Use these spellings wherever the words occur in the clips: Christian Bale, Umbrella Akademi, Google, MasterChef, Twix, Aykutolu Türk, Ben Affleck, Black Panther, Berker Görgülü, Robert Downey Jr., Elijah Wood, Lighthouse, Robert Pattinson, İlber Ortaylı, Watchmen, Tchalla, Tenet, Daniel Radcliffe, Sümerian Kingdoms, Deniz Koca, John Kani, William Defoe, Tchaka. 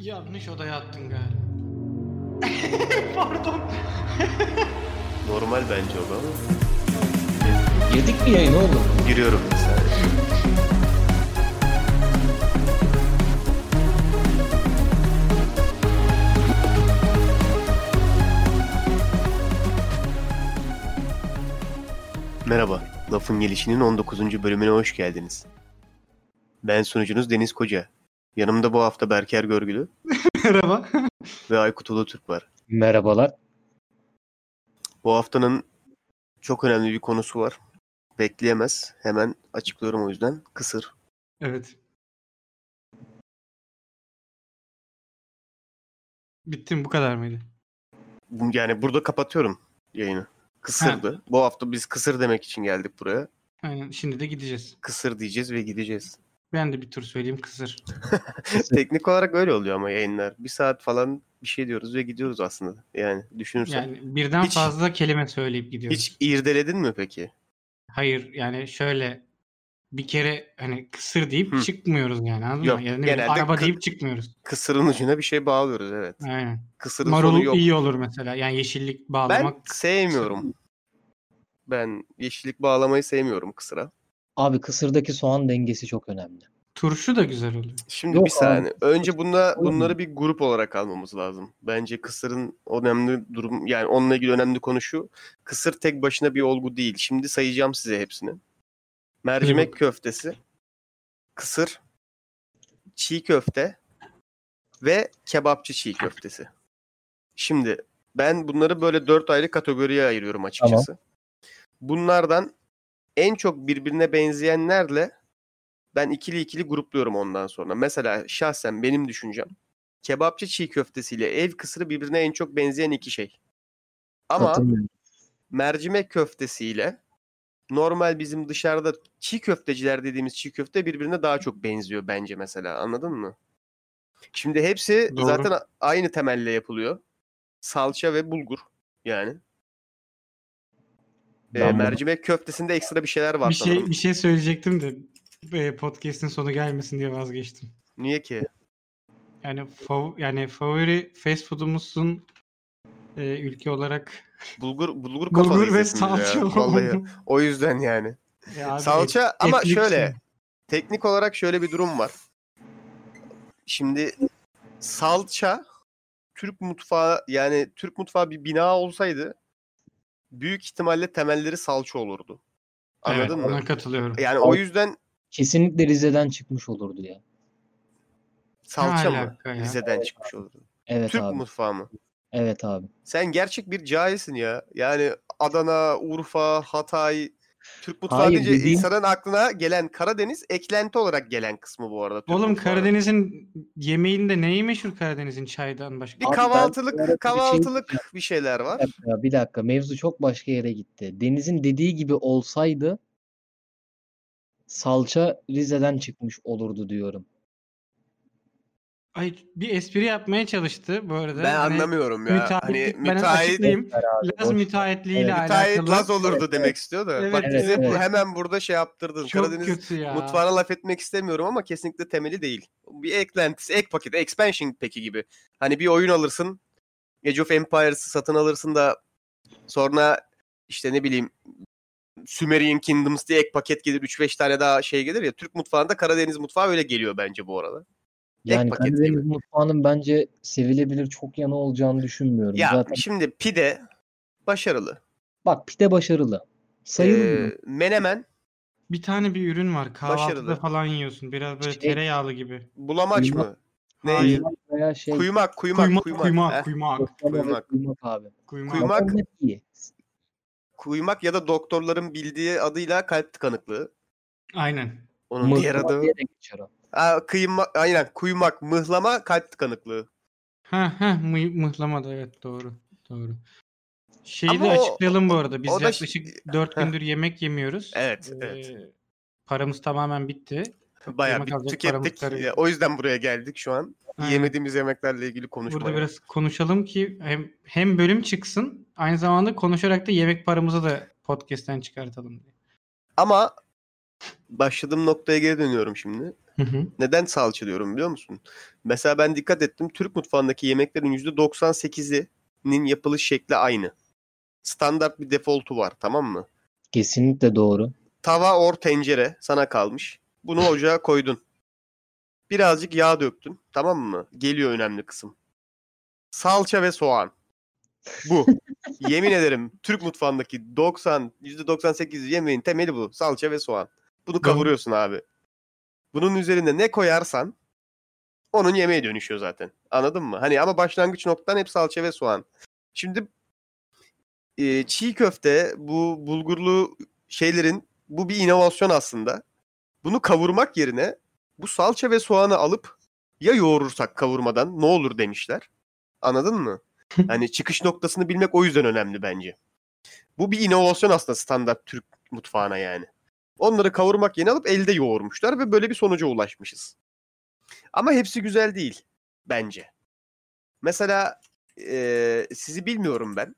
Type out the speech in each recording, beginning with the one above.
Yanlış odaya attın galiba. Pardon. Normal bence o da. Girdik mi yayın oğlum? Giriyorum mesela. Merhaba, Lafın Gelişi'nin 19. bölümüne hoş geldiniz. Ben sunucunuz Deniz Koca. Yanımda bu hafta Berker Görgülü. Merhaba. Ve Aykutolu Türk var. Merhabalar. Bu haftanın çok önemli bir konusu var. Bekleyemez. Hemen açıklıyorum o yüzden. Kısır. Evet. Bittim, bu kadar mıydı? Yani burada kapatıyorum yayını. Kısırdı. Ha. Bu hafta biz kısır demek için geldik buraya. Aynen. Şimdi de gideceğiz. Kısır diyeceğiz ve gideceğiz. Ben de bir tur söyleyeyim, kısır. Teknik olarak öyle oluyor ama yayınlar. Bir saat falan bir şey diyoruz ve gidiyoruz aslında. Yani düşünürsen. Yani birden fazla kelime söyleyip gidiyoruz. Hiç irdeledin mi peki? Hayır, yani şöyle bir kere hani kısır deyip çıkmıyoruz yani, anladın yok, mı? Yani genelde araba deyip çıkmıyoruz. Kısırın ucuna bir şey bağlıyoruz, evet. Aynen. Kısırın marul yok. İyi olur mesela, yani yeşillik bağlamak. Ben sevmiyorum. Kısır. Ben yeşillik bağlamayı sevmiyorum kısıra. Abi kısırdaki soğan dengesi çok önemli. Turşu da güzel oluyor. Şimdi yok, bir saniye. Abi. Önce bunları bir grup olarak almamız lazım. Bence kısırın önemli durum, yani onunla ilgili önemli konu şu. Kısır tek başına bir olgu değil. Şimdi sayacağım size hepsini. Mercimek köftesi, kısır, çiğ köfte ve kebapçı çiğ köftesi. Şimdi ben bunları böyle 4 ayrı kategoriye ayırıyorum açıkçası. Tamam. Bunlardan en çok birbirine benzeyenlerle ben ikili grupluyorum ondan sonra. Mesela şahsen benim düşüncem, kebapçı çiğ köftesiyle ev kısırı birbirine en çok benzeyen iki şey. Ama mercimek köftesiyle normal bizim dışarıda çiğ köfteciler dediğimiz çiğ köfte birbirine daha çok benziyor bence mesela, anladın mı? Şimdi hepsi doğru. Zaten aynı temelle yapılıyor. Salça ve bulgur yani. Mercimek köftesinde ekstra bir şeyler var. Bir şey söyleyecektim de podcast'in sonu gelmesin diye vazgeçtim. Niye ki? Yani favori fast food'umuzun ülke olarak bulgur kafalı ve salça vallahi. O yüzden yani. Ya salça ama şöyle teknik olarak şöyle bir durum var. Şimdi salça Türk mutfağı bir bina olsaydı büyük ihtimalle temelleri salça olurdu. Anladın mı? Ona katılıyorum. Yani o yüzden kesinlikle Rize'den çıkmış olurdu ya. Salça mı? Ya. Rize'den çıkmış olurdu. Evet, Türk mutfağı mı? Evet abi. Sen gerçek bir cahilsin ya. Yani Adana, Urfa, Hatay, Türk mutfağı deyince insanın aklına gelen Karadeniz eklenti olarak gelen kısmı bu arada. Türk oğlum mutfağı. Karadeniz'in yemeğinde neyi meşhur Karadeniz'in çaydan başka? Bir abi kahvaltılık bir şeyler var. Bir dakika mevzu çok başka yere gitti. Deniz'in dediği gibi olsaydı salça Rize'den çıkmış olurdu diyorum. Ay, bir espri yapmaya çalıştı bu arada. Ben anlamıyorum ya. Müteahhit Laz müteahhitliğiyle alakalı. Müteahhit Laz olurdu demek istiyor da. Evet, bak bize hemen burada şey yaptırdın. Çok Karadeniz ya. Mutfağına laf etmek istemiyorum ama kesinlikle temeli değil. Bir eklentisi, ek paket, expansion peki gibi. Hani bir oyun alırsın. Age of Empires'ı satın alırsın da sonra işte ne bileyim Sümerian Kingdoms diye ek paket gelir. 3-5 tane daha şey gelir ya. Türk mutfağında Karadeniz mutfağı öyle geliyor bence bu arada. Yani Karadeniz mutfağının bence sevilebilir çok yanı olacağını düşünmüyorum. Ya zaten. Şimdi pide başarılı. Bak pide başarılı. Sayılır menemen. Bir tane bir ürün var. Kahvaltıda başarılı. Falan yiyorsun. Biraz böyle tereyağlı gibi. Bulamaç mı? Ne? Kuymak. Kuymak ya da doktorların bildiği adıyla kalp tıkanıklığı. Aynen. Onun diğer adı. Kuymak, mıhlama, kalp tıkanıklığı. Mıhlama da evet doğru. Şeyi ama de açıklayalım bu arada. Biz yaklaşık 4 gündür yemek yemiyoruz. Evet. Paramız tamamen bitti. Bayağı bir tükettik. O yüzden buraya geldik şu an. Ha. Yemediğimiz yemeklerle ilgili konuşmaya. Burada biraz konuşalım ki hem bölüm çıksın, aynı zamanda konuşarak da yemek paramızı da podcast'ten çıkartalım diye. Ama başladığım noktaya geri dönüyorum şimdi. Hı-hı. Neden salça diyorum biliyor musun? Mesela ben dikkat ettim. Türk mutfağındaki yemeklerin %98'inin yapılış şekli aynı. Standart bir defaultu var, tamam mı? Kesinlikle doğru. Tava or tencere sana kalmış. Bunu ocağa koydun. Birazcık yağ döktün, tamam mı? Geliyor önemli kısım. Salça ve soğan. Bu. Yemin ederim Türk mutfağındaki %98 yemeğin temeli bu. Salça ve soğan. Bunu kavuruyorsun abi. Bunun üzerine ne koyarsan onun yemeğe dönüşüyor zaten. Anladın mı? Hani ama başlangıç noktan hep salça ve soğan. Şimdi çiğ köfte, bu bulgurlu şeylerin, bu bir inovasyon aslında. Bunu kavurmak yerine bu salça ve soğanı alıp ya yoğurursak kavurmadan ne olur demişler. Anladın mı? Hani çıkış noktasını bilmek o yüzden önemli bence. Bu bir inovasyon aslında standart Türk mutfağına yani. Onları kavurmak yerine alıp elde yoğurmuşlar ve böyle bir sonuca ulaşmışız. Ama hepsi güzel değil bence. Mesela sizi bilmiyorum ben.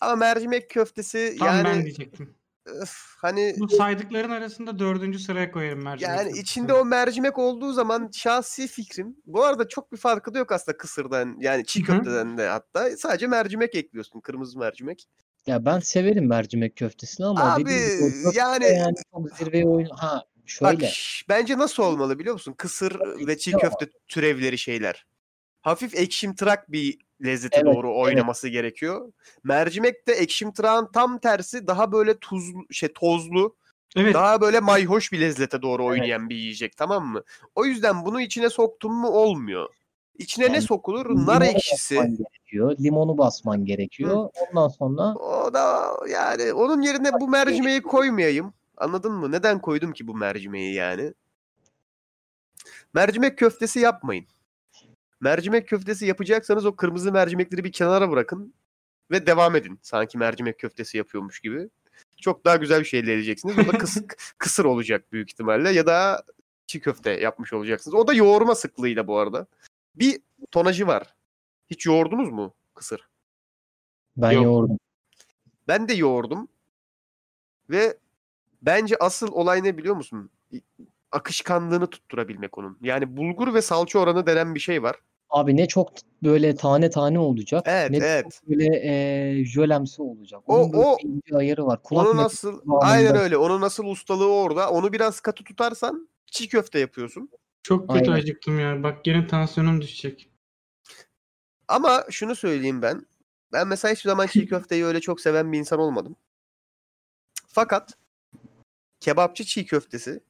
Ama mercimek köftesi tam yani... ben diyecektim. Öf, hani... Bu saydıkların arasında 4. sıraya koyarım mercimek. Yani içinde o mercimek olduğu zaman şahsi fikrim. Bu arada çok bir farkı da yok aslında kısırdan. Yani çiğ köfteden de hatta. Sadece mercimek ekliyorsun. Kırmızı mercimek. Ya ben severim mercimek köftesini ama... Abi yani... zirveye oyun... Ha şöyle. Bak, bence nasıl olmalı biliyor musun? Kısır ve çiğ köfte türevleri şeyler. Hafif ekşimtırak bir lezzete doğru oynaması gerekiyor. Mercimek de ekşimtırağın tam tersi, daha böyle tozlu, daha böyle mayhoş bir lezzete doğru oynayan bir yiyecek, tamam mı? O yüzden bunu içine soktun mu olmuyor. İçine yani, ne sokulur? Nar ekşisi. Limonu basman gerekiyor. Hı. Ondan sonra... O da yani onun yerine bu mercimeği koymayayım. Anladın mı? Neden koydum ki bu mercimeği yani? Mercimek köftesi yapmayın. Mercimek köftesi yapacaksanız o kırmızı mercimekleri bir kenara bırakın ve devam edin. Sanki mercimek köftesi yapıyormuş gibi. Çok daha güzel bir şey elde edeceksiniz. O da kısır olacak büyük ihtimalle ya da çiğ köfte yapmış olacaksınız. O da yoğurma sıklığıyla bu arada. Bir tonajı var. Hiç yoğurdunuz mu kısır? Ben yoğurdum. Ben de yoğurdum. Ve bence asıl olay ne biliyor musun? Akışkanlığını tutturabilmek onun. Yani bulgur ve salça oranı denen bir şey var. Abi ne çok böyle tane tane olacak. Evet, ne çok böyle jölemsi olacak. Onun ince ayarı var. Kulak nasıl? Aynen öyle. Onun nasıl ustalığı orada. Onu biraz katı tutarsan çiğ köfte yapıyorsun. Çok kötü acıktım ya. Bak gene tansiyonum düşecek. Ama şunu söyleyeyim ben. Ben mesela hiçbir zaman çiğ köfteyi öyle çok seven bir insan olmadım. Fakat kebapçı çiğ köftesi.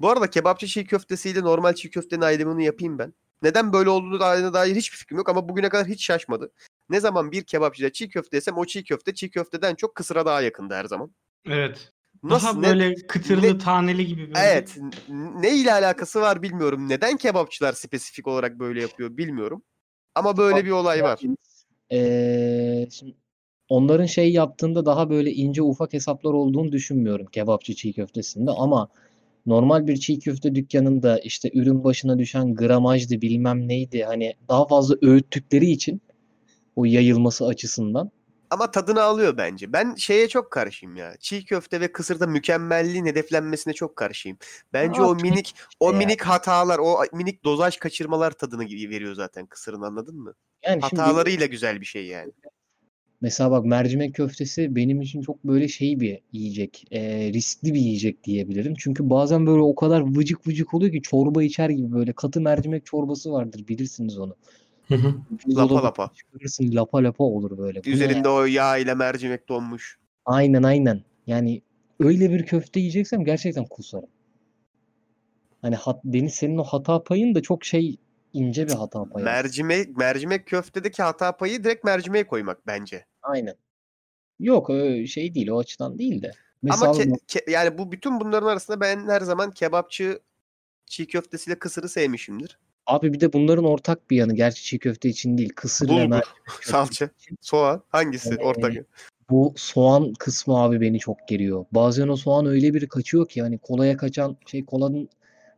Bu arada kebapçı çiğ köftesiyle normal çiğ köftenin ayrımını yapayım ben. Neden böyle olduğuna dair hiçbir fikrim yok ama bugüne kadar hiç şaşmadı. Ne zaman bir kebapçıda çiğ köfte yesem o çiğ köfteden çok kısıra daha yakında her zaman. Evet. Nasıl, daha böyle kıtırlı, taneli gibi. Böyle. Evet. Ne ile alakası var bilmiyorum. Neden kebapçılar spesifik olarak böyle yapıyor bilmiyorum. Ama böyle bir olay var. Şimdi onların şey yaptığında daha böyle ince ufak hesaplar olduğunu düşünmüyorum kebapçı çiğ köftesinde ama normal bir çiğ köfte dükkanında işte ürün başına düşen gramajdı bilmem neydi hani daha fazla öğüttükleri için o yayılması açısından. Ama tadını alıyor bence. Ben şeye çok karşıyım ya. Çiğ köfte ve kısırda mükemmelliğin hedeflenmesine çok karşıyım. Bence o minik hatalar, o minik dozaj kaçırmalar tadını veriyor zaten kısırın, anladın mı? Yani hatalarıyla şimdi, güzel bir şey yani. Mesela bak mercimek köftesi benim için çok böyle şey bir yiyecek, riskli bir yiyecek diyebilirim. Çünkü bazen böyle o kadar vıcık vıcık oluyor ki çorba içer gibi böyle katı mercimek çorbası vardır, bilirsiniz onu. Lapa lapa. Çıkarırsın, lapa lapa olur böyle. Üzerinde o yağ ile mercimek donmuş. Aynen. Yani öyle bir köfte yiyeceksem gerçekten kusarım. Hani Deniz senin o hata payın da çok şey... İnce bir hata payı. Mercimek köftedeki hata payı direkt mercimeğe koymak bence. Aynen. Yok şey değil, o açıdan değil de. Mesela ama yani bu bütün bunların arasında ben her zaman kebapçı çiğ köftesiyle kısırı sevmişimdir. Abi bir de bunların ortak bir yanı, gerçi çiğ köfte için değil, kısır bulgur, salça, soğan, hangisi ortak? Bu soğan kısmı abi beni çok geriyor. Bazen o soğan öyle bir kaçıyor ki hani kolaya kaçan şey, kolanın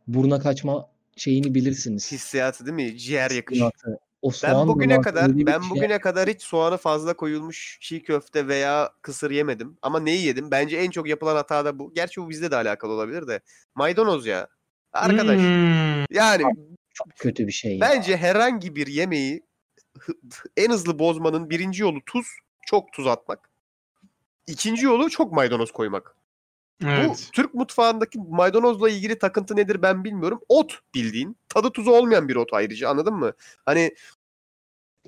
buruna kaçma şeyini bilirsiniz. Hissiyatı değil mi? Ciğer yakışı. Ben bugüne kadar hiç soğanı fazla koyulmuş çiğ köfte veya kısır yemedim. Ama neyi yedim? Bence en çok yapılan hata da bu. Gerçi bu bizde de alakalı olabilir de. Maydanoz ya. Arkadaş. Yani çok kötü bir şey. Bence ya. Herhangi bir yemeği en hızlı bozmanın birinci yolu tuz. Çok tuz atmak. İkinci yolu çok maydanoz koymak. Evet. Bu Türk mutfağındaki maydanozla ilgili takıntı nedir ben bilmiyorum. Ot bildiğin. Tadı tuzu olmayan bir ot ayrıca, anladın mı? Hani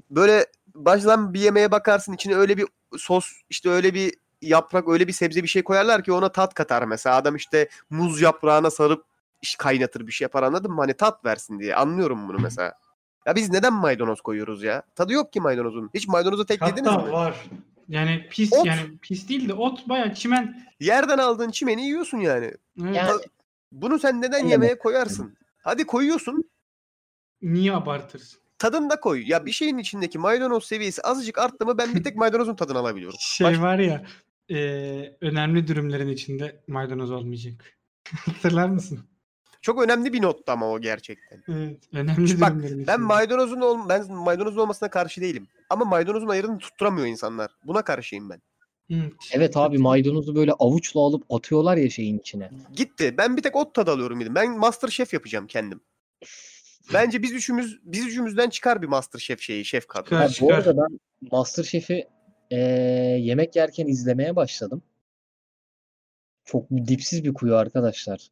böyle baştan bir yemeğe bakarsın, içine öyle bir sos, işte öyle bir yaprak, öyle bir sebze bir şey koyarlar ki ona tat katar mesela. Adam işte muz yaprağına sarıp kaynatır, bir şey yapar, anladın mı? Hani tat versin diye. Anlıyorum bunu mesela. Ya biz neden maydanoz koyuyoruz ya? Tadı yok ki maydanozun. Hiç maydanozu tek yediniz mi? Hatta var. Yani pis ot. Yani pis değil de ot bayağı çimen. Yerden aldığın çimeni yiyorsun yani. Yani bunu sen neden yemeğe koyarsın? Hadi koyuyorsun. Niye abartırsın? Tadını da koy. Ya bir şeyin içindeki maydanoz seviyesi azıcık arttı mı ben bir tek maydanozun tadını alabiliyorum. Var ya önemli dürümlerin içinde maydanoz olmayacak. Hatırlar mısın? Çok önemli bir nottu ama o gerçekten. Evet, önemli. Bak, ben maydanozun olmasına karşı değilim. Ama maydanozun ayarını tutturamıyor insanlar. Buna karşıyım ben. Evet abi, maydanozu böyle avuçla alıp atıyorlar ya şeyin içine. Gitti. Ben bir tek ot tadı alıyorum dedim. Ben MasterChef yapacağım kendim. Bence biz üçümüzden çıkar bir MasterChef şef kadrosu. Bu arada ben MasterChef'i yemek yerken izlemeye başladım. Çok dipsiz bir kuyu arkadaşlar.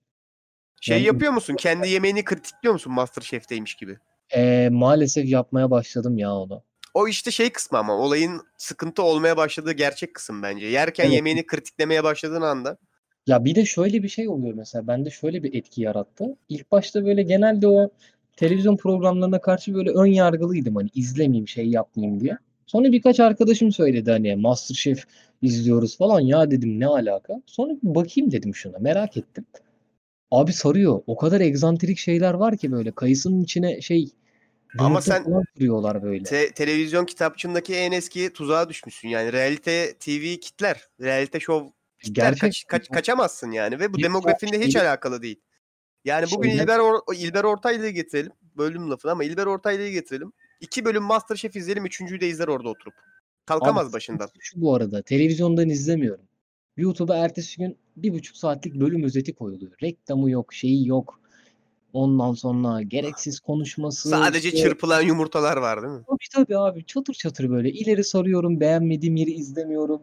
Yapıyor musun? Kendi yemeğini kritikliyor musun MasterChef'teymiş gibi? Maalesef yapmaya başladım ya onu. O işte kısmı ama olayın sıkıntı olmaya başladığı gerçek kısım bence. Yerken yemeğini kritiklemeye başladığın anda. Ya bir de şöyle bir şey oluyor mesela. Bende şöyle bir etki yarattı. İlk başta böyle genelde o televizyon programlarına karşı böyle ön yargılıydım. Hani izlemeyeyim, yapmayayım diye. Sonra birkaç arkadaşım söyledi hani MasterChef izliyoruz falan. Ya dedim ne alaka? Sonra bir bakayım dedim şuna, merak ettim. Abi sarıyor. O kadar egzantrik şeyler var ki böyle kayısının içine ama sen böyle. Televizyon kitapçığındaki en eski tuzağa düşmüşsün yani. Realite TV kitler. Realite show kitler. Kaçamazsın yani ve bu demografiyle hiç alakalı değil. Yani bugün İlber Ortaylı'yı getirelim. Bölüm lafını ama İlber Ortaylı'yı getirelim. 2 bölüm MasterChef izleyelim. 3.'yü de izler orada oturup. Kalkamaz abi, başından. Şu bu arada televizyondan izlemiyorum. YouTube'a ertesi gün 1,5 saatlik bölüm özeti koyuluyor. Reklamı yok, yok. Ondan sonra gereksiz konuşması. Sadece çırpılan yumurtalar var değil mi? Tabii abi, çatır çatır böyle. İleri sarıyorum, beğenmediğim yeri izlemiyorum.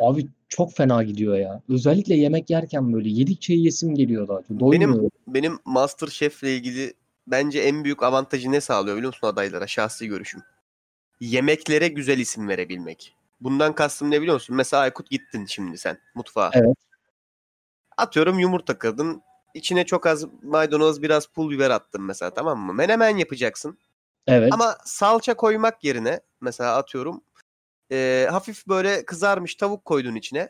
Abi çok fena gidiyor ya. Özellikle yemek yerken böyle yedikçe yesim geliyor daha çok. Doymuyorum. Benim MasterChef'le ilgili bence en büyük avantajı ne sağlıyor biliyor musun adaylara? Şahsi görüşüm. Yemeklere güzel isim verebilmek. Bundan kastım ne biliyor musun? Mesela Aykut, gittin şimdi sen mutfağa. Evet. Atıyorum yumurta kırdın. İçine çok az maydanoz, biraz pul biber attın mesela, tamam mı? Menemen yapacaksın. Evet. Ama salça koymak yerine mesela atıyorum hafif böyle kızarmış tavuk koydun içine.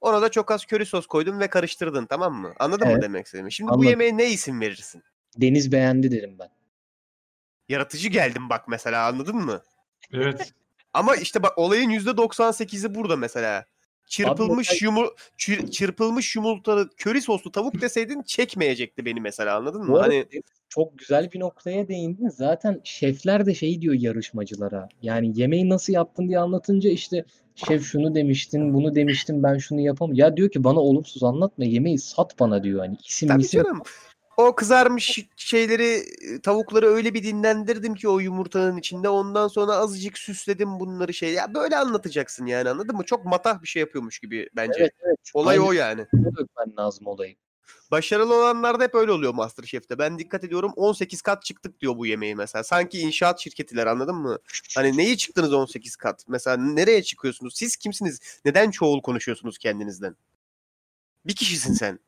Ona da çok az köri sos koydun ve karıştırdın, tamam mı? Anladın mı demek istediğimi? Şimdi anladım. Bu yemeğe ne isim verirsin? Deniz beğendi derim ben. Yaratıcı geldim bak mesela, anladın mı? Evet. Ama işte bak olayın %98'i burada mesela. Çırpılmış yumurtalı köri soslu tavuk deseydin çekmeyecekti beni mesela, anladın mı? Hani çok güzel bir noktaya değindin. Zaten şefler de diyor yarışmacılara. Yani yemeği nasıl yaptın diye anlatınca işte şef şunu demiştin, bunu demiştin, ben şunu yapamam. Ya diyor ki bana olumsuz anlatma, yemeği sat bana diyor hani. İsim. Tabii canım. O kızarmış tavukları öyle bir dinlendirdim ki o yumurtanın içinde. Ondan sonra azıcık süsledim bunları Ya böyle anlatacaksın yani, anladın mı? Çok matah bir şey yapıyormuş gibi bence. Evet. Olay aynı o yani. Dökmen lazım olayı. Başarılı olanlarda hep öyle oluyor MasterChef'te. Ben dikkat ediyorum 18 kat çıktık diyor bu yemeği mesela. Sanki inşaat şirketiler, anladın mı? Hani neyi çıktınız 18 kat? Mesela nereye çıkıyorsunuz? Siz kimsiniz? Neden çoğul konuşuyorsunuz kendinizden? Bir kişisin sen.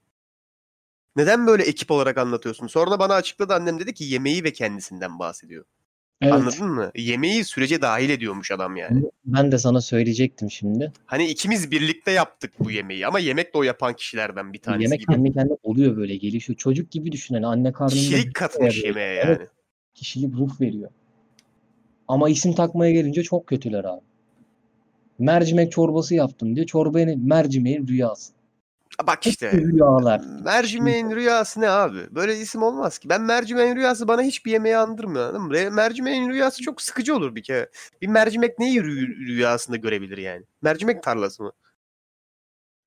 Neden böyle ekip olarak anlatıyorsun? Sonra bana açıkladı annem, dedi ki yemeği ve kendisinden bahsediyor. Evet. Anladın mı? Yemeği sürece dahil ediyormuş adam yani. Ben de sana söyleyecektim şimdi. Hani ikimiz birlikte yaptık bu yemeği ama yemek de o yapan kişilerden bir tanesi. Yemek gibi. Yemek kendi oluyor böyle, gelişiyor. Çocuk gibi düşün hani, anne karnında. Kişilik katmış yemeğe yani. Evet, kişilik, ruh veriyor. Ama isim takmaya gelince çok kötüler abi. Mercimek çorbası yaptım diye çorbayı mercimeğin rüyası. Bak işte. Rüyalar. Mercimeğin rüyası ne abi? Böyle isim olmaz ki. Ben mercimeğin rüyası bana hiçbir yemeği andırmıyor. Anladın mı? Mercimeğin rüyası çok sıkıcı olur bir kere. Bir mercimek neyi rüyasında görebilir yani? Mercimek tarlası mı?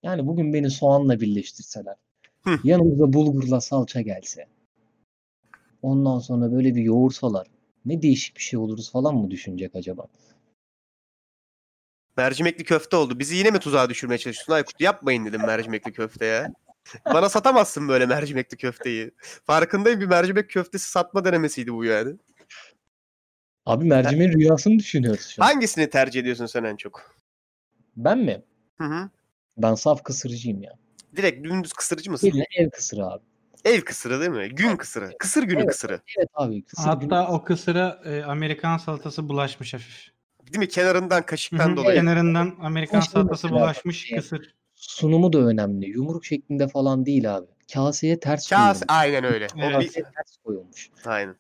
Yani bugün beni soğanla birleştirseler. Yanımıza bulgurla salça gelse. Ondan sonra böyle bir yoğursalar. Ne değişik bir şey oluruz falan mı düşünecek acaba? Mercimekli köfte oldu. Bizi yine mi tuzağa düşürmeye çalışıyorsun Aykut? Yapmayın dedim mercimekli köfteye. Bana satamazsın böyle mercimekli köfteyi. Farkındayım, bir mercimek köftesi satma denemesiydi bu yani. Abi mercimeğin rüyasını düşünüyoruz şu an. Hangisini tercih ediyorsun sen en çok? Ben mi? Hı. Ben saf kısırcıyım ya. Direkt dümdüz kısırcı mısın? Değil, ev kısırı abi. Ev kısırı değil mi? Gün kısırı. Kısır günü evet, kısırı. Evet abi. Kısır hatta günü. O kısıra Amerikan salatası bulaşmış hafif. Değil mi? Kenarından, kaşıktan dolayı. Kenarından Amerikan salatası bulaşmış kısır. Sunumu da önemli. Yumruk şeklinde falan değil abi. Kaseye ters koyulmuş. Aynen öyle. Kaseye ters koyulmuş. Aynen.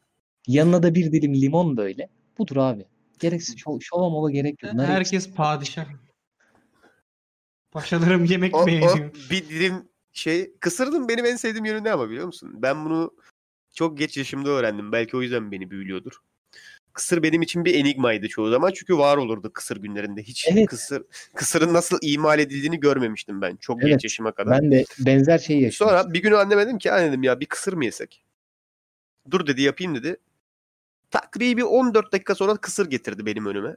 Yanına da bir dilim limon böyle. Budur abi. Gereksiz şova mola gerek yok. Herkes padişah. Paşalarım yemek beğeniyor. Bir dilim kısırdım benim en sevdiğim yönünde ama biliyor musun? Ben bunu çok geç yaşımda öğrendim. Belki o yüzden beni büyülüyordur. Kısır benim için bir enigmaydı çoğu zaman. Çünkü var olurdu kısır günlerinde. Hiç kısırın nasıl imal edildiğini görmemiştim ben. Çok genç yaşıma kadar. Ben de benzer şeyi yaşadım. Sonra bir gün anneme dedim ki, anne dedim ya bir kısır mı yesek? Dur dedi, yapayım dedi. Takribi 14 dakika sonra kısır getirdi benim önüme.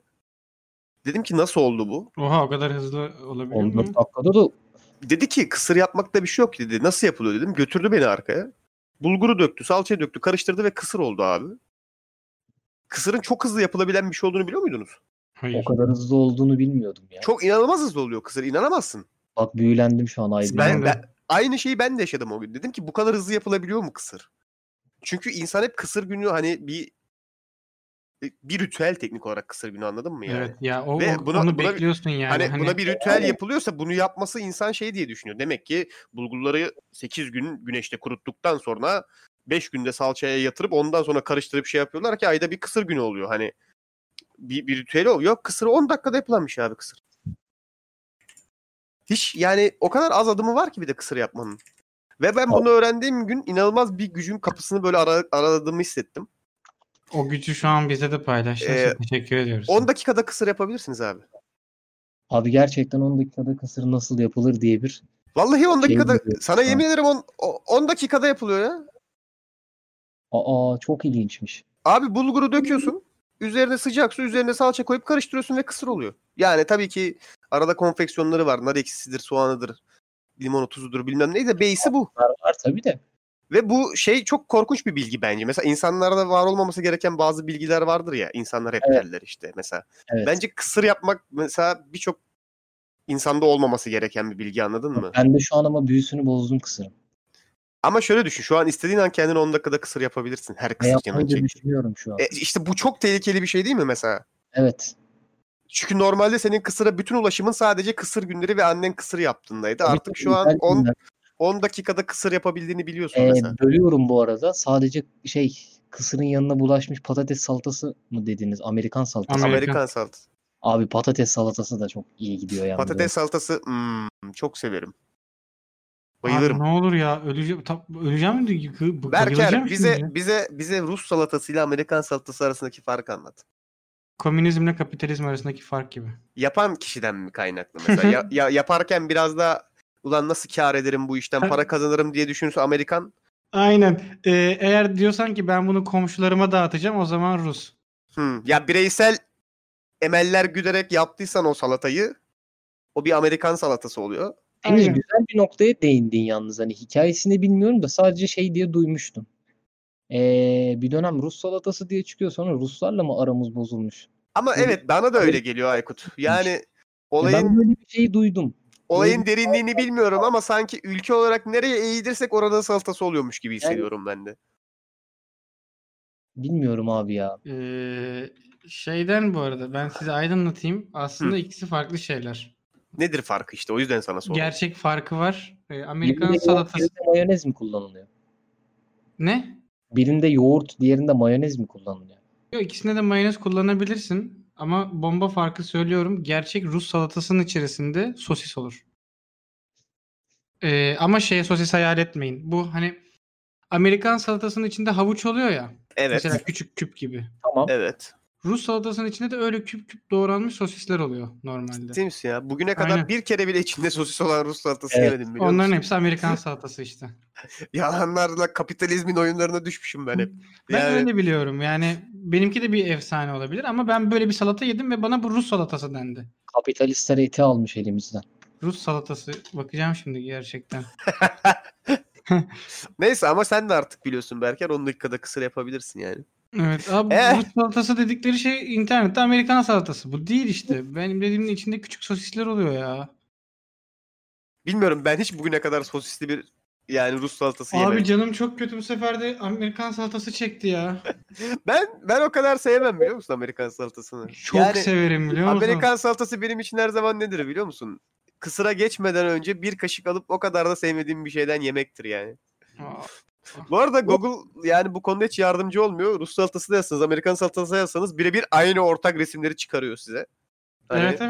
Dedim ki nasıl oldu bu? Oha, o kadar hızlı olabilir mi? 14 dakikada da. Dedi ki kısır yapmakta bir şey yok dedi. Nasıl yapılıyor dedim. Götürdü beni arkaya. Bulguru döktü, salçayı döktü, karıştırdı ve kısır oldu abi. Kısırın çok hızlı yapılabilen bir şey olduğunu biliyor muydunuz? Hayır. O kadar hızlı olduğunu bilmiyordum ya. Çok inanılmaz hızlı oluyor kısır. İnanamazsın. Bak büyülendim şu an. Ben aynı şeyi ben de yaşadım o gün. Dedim ki bu kadar hızlı yapılabiliyor mu kısır? Çünkü insan hep kısır günü hani bir ritüel teknik olarak kısır günü, anladın mı yani? Evet ya, bunu bekliyorsun yani. Hani buna bir ritüel yapılıyorsa bunu yapması insan şey diye düşünüyor. Demek ki bulgurları 8 gün güneşte kuruttuktan sonra 5 günde salçaya yatırıp ondan sonra karıştırıp şey yapıyorlar ki ayda bir kısır günü oluyor. Hani bir ritüeli oluyor. Yok, kısır 10 dakikada yapılanmış abi kısır. Hiç yani o kadar az adımı var ki bir de kısır yapmanın. Ve ben bunu öğrendiğim gün inanılmaz bir gücün kapısını böyle araladığımı hissettim. O gücü şu an bize de paylaştığınız için teşekkür ediyoruz. 10 dakikada kısır yapabilirsiniz abi. Abi gerçekten 10 dakikada kısır nasıl yapılır diye bir... Vallahi 10 dakikada sana yemin ederim 10 dakikada yapılıyor ya. Aa, çok ilginçmiş. Abi bulguru döküyorsun. Üzerine sıcak su, üzerine salça koyup karıştırıyorsun ve kısır oluyor. Yani tabii ki arada konfeksiyonları var. Nar ekşisidir, soğanıdır, limonu, tuzudur, bilmem neydi. Beysi bu. Var tabii de. Ve bu şey çok korkunç bir bilgi bence. Mesela insanlarda var olmaması gereken bazı bilgiler vardır ya. İnsanlar hep derler işte mesela. Evet. Bence kısır yapmak mesela birçok insanda olmaması gereken bir bilgi, anladın mı? Ben de şu an ama büyüsünü bozdum kısırım. Ama şöyle düşün, şu an istediğin an kendini 10 dakikada kısır yapabilirsin. Her kısır canını çekiyor. Düşünüyorum şu an. İşte bu çok tehlikeli bir şey değil mi mesela? Evet. Çünkü normalde senin kısıra bütün ulaşımın sadece kısır günleri ve annen kısır yaptığındaydı. Evet, artık şu an 10 dakikada kısır yapabildiğini biliyorsun mesela. Bölüyorum bu arada. Sadece kısırın yanına bulaşmış patates salatası mı dediniz? Amerikan salatası. Amerikan salatası. Abi patates salatası da çok iyi gidiyor yani. Patates salatası çok severim. Bayılırım. Abi ne olur ya, öleceğim mi? Berker bize Rus salatasıyla Amerikan salatası arasındaki farkı anlat. Komünizmle kapitalizm arasındaki fark gibi. Yapan kişiden mi kaynaklı mesela? Yaparken biraz da ulan nasıl kar ederim bu işten, para kazanırım diye düşünürse Amerikan. Aynen. Eğer diyorsan ki ben bunu komşularıma dağıtacağım, o zaman Rus. Ya bireysel emeller güderek yaptıysan o salatayı, o bir Amerikan salatası oluyor. Deniz, güzel bir noktaya değindin yalnız. Hani hikayesini bilmiyorum da sadece diye duymuştum. Bir dönem Rus salatası diye çıkıyor, sonra Ruslarla mı aramız bozulmuş? Ama evet, bana da öyle geliyor Aykut. Yani olayın... Ben böyle bir şey duydum. Olayın derinliğini bilmiyorum ama sanki ülke olarak nereye eğilirsek orada salatası oluyormuş gibi hissediyorum ben de. Bilmiyorum abi ya. Bu arada ben size aydınlatayım. Aslında ikisi farklı şeyler. Nedir farkı işte? O yüzden sana sordum. Gerçek farkı var. Amerikan salatası... Birinde mayonez mi kullanılıyor? Ne? Birinde yoğurt, diğerinde mayonez mi kullanılıyor? Yok, ikisinde de mayonez kullanabilirsin. Ama bomba farkı söylüyorum. Gerçek Rus salatasının içerisinde sosis olur. Ama sosis hayal etmeyin. Bu hani Amerikan salatasının içinde havuç oluyor ya. Evet. Mesela küçük küp gibi. Tamam. Evet. Rus salatasının içinde de öyle küp küp doğranmış sosisler oluyor normalde. Değil ya? Bugüne kadar aynen. Bir kere bile içinde sosis olan Rus salatası yemedim biliyor musun? Onların hepsi Amerikan salatası işte. Yalanlarla kapitalizmin oyunlarına düşmüşüm ben hep. Ben öyle biliyorum. Benimki de bir efsane olabilir ama ben böyle bir salata yedim ve bana bu Rus salatası dendi. Kapitalistler eti almış elimizden. Rus salatası. Bakacağım şimdi gerçekten. Neyse ama sen de artık biliyorsun Berker. 10 dakikada kısır yapabilirsin yani. Evet abi Rus salatası dedikleri şey internette Amerikan salatası. Bu değil işte. Benim dediğimin içinde küçük sosisler oluyor ya. Bilmiyorum ben hiç bugüne kadar sosisli bir Rus salatası yemedim. Abi canım çok kötü bu sefer de Amerikan salatası çekti ya. ben o kadar sevmem biliyor musun Amerikan salatasını? Çok severim biliyor musun? Amerikan salatası benim için her zaman nedir biliyor musun? Kısıra geçmeden önce bir kaşık alıp o kadar da sevmediğim bir şeyden yemektir yani. Bu arada Google bu konuda hiç yardımcı olmuyor. Rus salatası da yazsanız, Amerikan salatası da yazsanız birebir aynı ortak resimleri çıkarıyor size. Evet.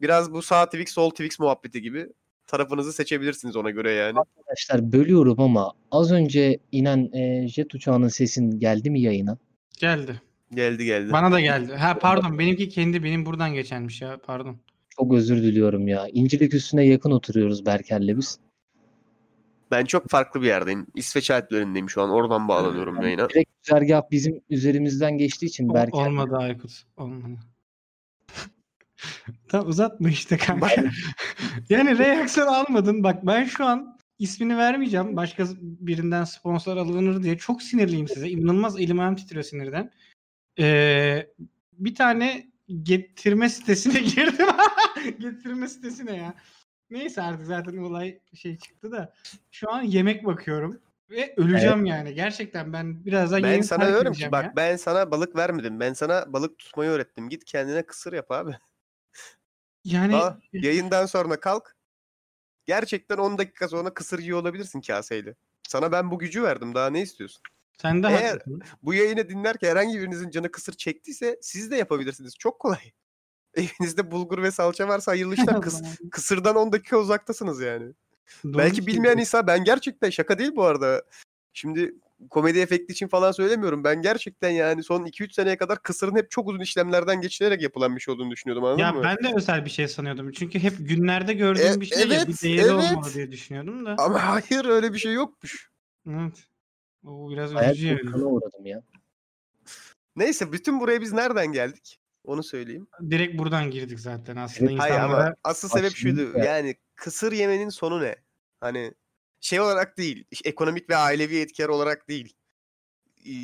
Biraz bu sağ Twix, sol Twix muhabbeti gibi tarafınızı seçebilirsiniz ona göre yani. Arkadaşlar bölüyorum ama az önce inen jet uçağının sesin geldi mi yayına? Geldi. Bana da geldi. Pardon benimki benim buradan geçenmiş ya pardon. Çok özür diliyorum ya. İncilik üstüne yakın oturuyoruz Berker'le biz. Ben çok farklı bir yerdeyim. İsveç Alplerindeyim şu an. Oradan bağlanıyorum yayına. Direkt güzergah bizim üzerimizden geçtiği için Berker. Olmadı Aykut. Olmadı. Tam uzatma işte kanka. Reaksiyon almadın. Bak ben şu an ismini vermeyeceğim. Başka birinden sponsor alınır diye. Çok sinirliyim size. İnanılmaz elim ayağım titriyor sinirden. Bir tane getirme sitesine girdim. Getirme sitesine ya. Neyse artık zaten olay çıktı da. Şu an yemek bakıyorum ve öleceğim Gerçekten ben birazdan yayını terk edeceğim. Ben sana diyorum ki bak ben sana balık vermedim. Ben sana balık tutmayı öğrettim. Git kendine kısır yap abi. Yayından sonra kalk. Gerçekten 10 dakika sonra kısır yiyor olabilirsin kaseyle. Sana ben bu gücü verdim. Daha ne istiyorsun? Sen de haklısın. Bu yayını dinlerken herhangi birinizin canı kısır çektiyse siz de yapabilirsiniz. Çok kolay. Evinizde bulgur ve salça varsa hayırlı işler. Kısırdan 10 dakika uzaktasınız yani. Doğru. Belki bilmeyen insan ben gerçekten şaka değil bu arada. Şimdi komedi efekti için falan söylemiyorum. Ben gerçekten son 2-3 seneye kadar kısırın hep çok uzun işlemlerden geçilerek yapılan bir şey olduğunu düşünüyordum. Anladın mı? Ben de özel bir şey sanıyordum. Çünkü hep günlerde gördüğüm bir şey bir değeri olmalı diye düşünüyordum da. Ama hayır öyle bir şey yokmuş. Evet. O biraz üzücü. Neyse bütün buraya biz nereden geldik? Onu söyleyeyim. Direkt buradan girdik zaten aslında. Hayır, asıl sebep şuydu. Kısır yemenin sonu ne? Olarak değil. Ekonomik ve ailevi etkiler olarak değil.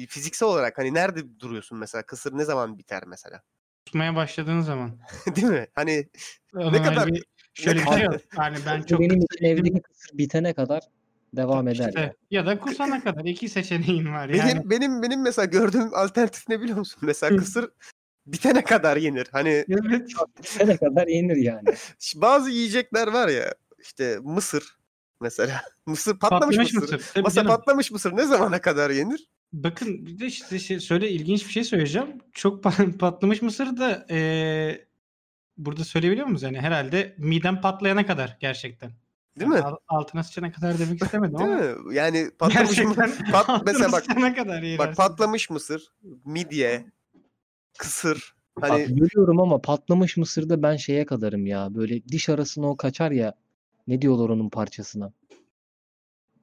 Fiziksel olarak nerede duruyorsun mesela? Kısır ne zaman biter mesela? Tutmaya başladığın zaman. Değil mi? Ne kadar? Ben çok benim için evdeki kısır bitene kadar devam eder. Ya da kusana kadar. 2 seçeneğin var. Benim mesela gördüğüm alternatif ne biliyor musun? Mesela kısır bitene kadar yenir. Evet. Bitene kadar yenir yani. Bazı yiyecekler var ya. İşte mısır mesela. Mısır patlamış mısır. Patlamış mısır ne zamana kadar yenir? Bakın bir de ilginç bir şey söyleyeceğim. Çok patlamış mısır da burada söyleyebiliyor muyuz? Herhalde midem patlayana kadar gerçekten. Değil mi? Altına sıçana kadar demek istemedim ama. Değil mi? Patlamış mısır. Mesela bak. Bak patlamış mısır, midye, kısır. Biliyorum ama patlamış mısırda ben şeye kadarım ya. Böyle diş arasına o kaçar ya. Ne diyorlar onun parçasına?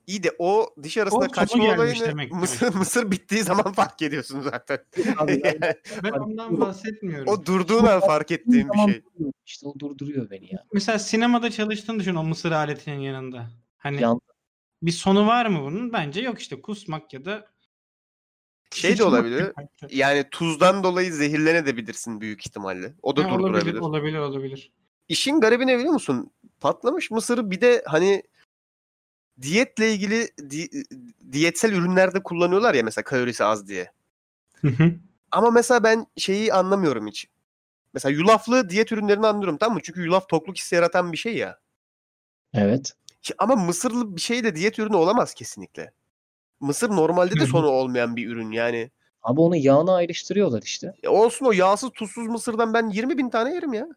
İyi de o diş arasına kaçma olayını mısır bittiği zaman fark ediyorsun zaten. Abi, ben ondan bahsetmiyorum. O durduğun an fark ettiğim bir şey. İşte o durduruyor beni ya. Mesela sinemada çalıştığını düşün o mısır aletinin yanında. Bir sonu var mı bunun? Bence yok işte kusmak ya da de olabilir. Tuzdan dolayı zehirlenebilirsin büyük ihtimalle. O da durdurabilir. Olabilir. İşin garibi ne biliyor musun? Patlamış mısırı bir de diyetle ilgili diyetsel ürünlerde kullanıyorlar ya mesela kalorisi az diye. Ama mesela ben şeyi anlamıyorum hiç. Mesela yulaflı diyet ürünlerini anlıyorum tamam mı? Çünkü yulaf tokluk hissi yaratan bir şey ya. Evet. Ama mısırlı bir şey de diyet ürünü olamaz kesinlikle. Mısır normalde de sonu olmayan bir ürün yani. Abi onu yağına ayrıştırıyorlar işte. Olsun o yağsız tuzsuz mısırdan ben 20.000 tane yerim ya.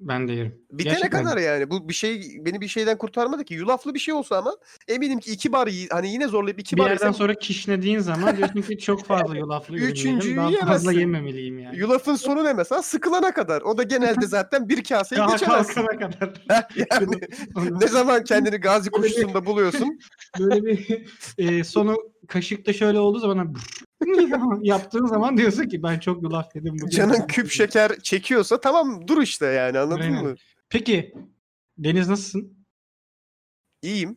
Ben de yerim. Bitene gerçekten kadar yani. Bu bir şey beni bir şeyden kurtarmadı ki. Yulaflı bir şey olsa ama eminim ki iki bar hani yine zorlayıp iki bir bar. Bir yerden sonra kişnediğin zaman diyorsun ki çok fazla yulaflı yedim. Daha fazla yememeliyim yani. Yulafın sonu ne mesela? Sıkılana kadar. O da genelde zaten bir kaseyi geçemezsin. Kalkana kadar. Yani ne zaman kendini gazi koşusunda buluyorsun. Böyle bir sonu kaşıkta şöyle olduğu zaman yaptığın zaman diyorsun ki ben çok yulaf yedim bugün. Canın küp şeker çekiyorsa tamam dur işte yani anladın aynen mı? Peki Deniz nasılsın? İyiyim.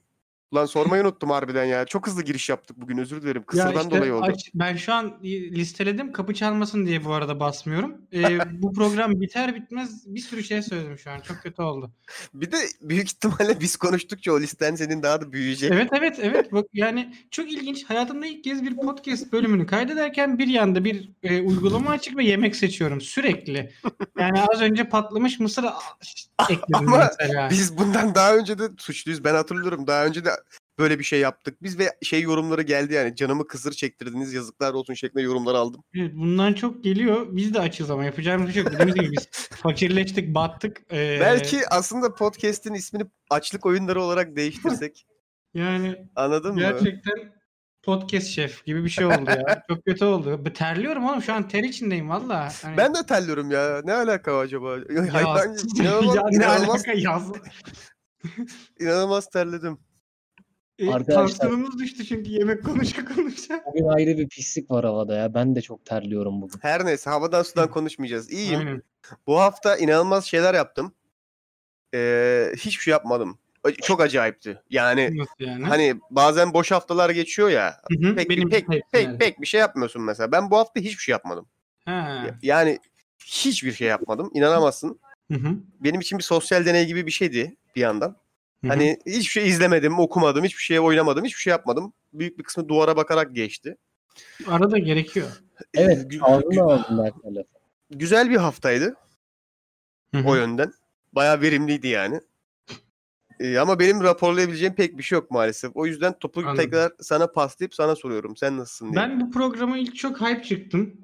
Lan sormayı unuttum harbiden ya. Çok hızlı giriş yaptık bugün özür dilerim. Kısırdan işte, dolayı oldu. Ben şu an listeledim kapı çalmasın diye bu arada basmıyorum. Bu program biter bitmez bir sürü şey söyledim şu an. Çok kötü oldu. Bir de büyük ihtimalle biz konuştukça o listen senin daha da büyüyecek. Evet. Bak yani çok ilginç. Hayatımda ilk kez bir podcast bölümünü kaydederken bir yanda bir uygulama açık ve yemek seçiyorum sürekli. Yani az önce patlamış mısır ekledim. Ama mesela biz bundan daha önce de suçluyuz. Ben hatırlıyorum daha önce de böyle bir şey yaptık. Biz ve şey yorumları geldi yani canımı kısır çektirdiniz yazıklar olsun şeklinde yorumlar aldım. Evet, bundan çok geliyor. Biz de açız ama yapacağımız bir şey yok. Dediğimiz gibi biz fakirleştik, battık. Belki aslında podcast'in ismini açlık oyunları olarak değiştirsek. Yani anladın gerçekten mı? Podcast şef gibi bir şey oldu ya. Çok kötü oldu. Terliyorum oğlum şu an ter içindeyim valla. Hani ben de terliyorum ya. Ne alaka acaba? Ya, hayvan gibi. İnanılmaz. İnanılmaz terledim. Tansiyonumuz düştü çünkü yemek konuşa. Bugün ayrı bir pislik var havada ya. Ben de çok terliyorum bugün. Her neyse havadan sudan konuşmayacağız. İyiyim. Aynen. Bu hafta inanılmaz şeyler yaptım. Hiçbir şey yapmadım. Çok acayipti. Yani hani bazen boş haftalar geçiyor ya. Hı-hı. Pek bir şey yapmıyorsun mesela. Ben bu hafta hiçbir şey yapmadım. Ha. Yani hiçbir şey yapmadım. İnanamazsın. Hı-hı. Benim için bir sosyal deney gibi bir şeydi bir yandan. Hani hı hı, hiçbir şey izlemedim, okumadım, hiçbir şeye oynamadım, hiçbir şey yapmadım. Büyük bir kısmı duvara bakarak geçti. Arada gerekiyor. Evet, güzel bir haftaydı. Hı hı. O yönden. Bayağı verimliydi yani. Ama benim raporlayabileceğim pek bir şey yok maalesef. O yüzden topu anladım, tekrar sana paslayıp sana soruyorum. Sen nasılsın diye. Ben bu programa ilk çok hype çıktım.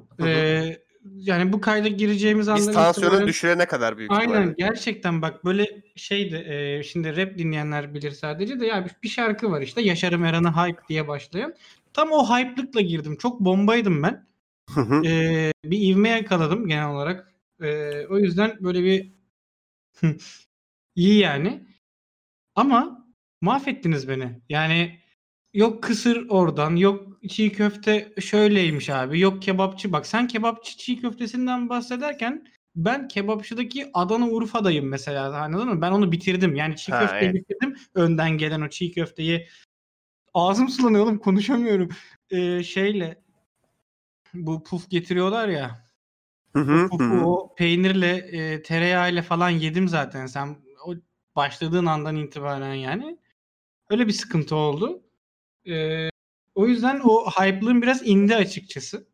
Yani bu kayda gireceğimiz anlamda... Biz tansiyonu düşürene kadar büyük. Aynen olarak. Gerçekten bak böyle şeydi şimdi rap dinleyenler bilir sadece de yani bir şarkı var işte Yaşarım Eren'a hype diye başlayan. Tam o hype'lıkla girdim. Çok bombaydım ben. Bir ivme yakaladım genel olarak. O yüzden böyle bir iyi yani. Ama mahvettiniz beni. Yani yok kısır oradan, yok çiğ köfte şöyleymiş abi, yok kebapçı. Bak sen kebapçı çiğ köftesinden bahsederken ben kebapçıdaki Adana Urfa'dayım mesela. Anladın mı? Ben onu bitirdim. Yani çiğ köfteyi bitirdim. Önden gelen o çiğ köfteyi. Ağzım sulanıyor oğlum konuşamıyorum. Şeyle bu puf getiriyorlar ya. O peynirle tereyağıyla falan yedim zaten. Sen o başladığın andan itibaren yani. Öyle bir sıkıntı oldu. O yüzden o hype'lığım biraz indi açıkçası.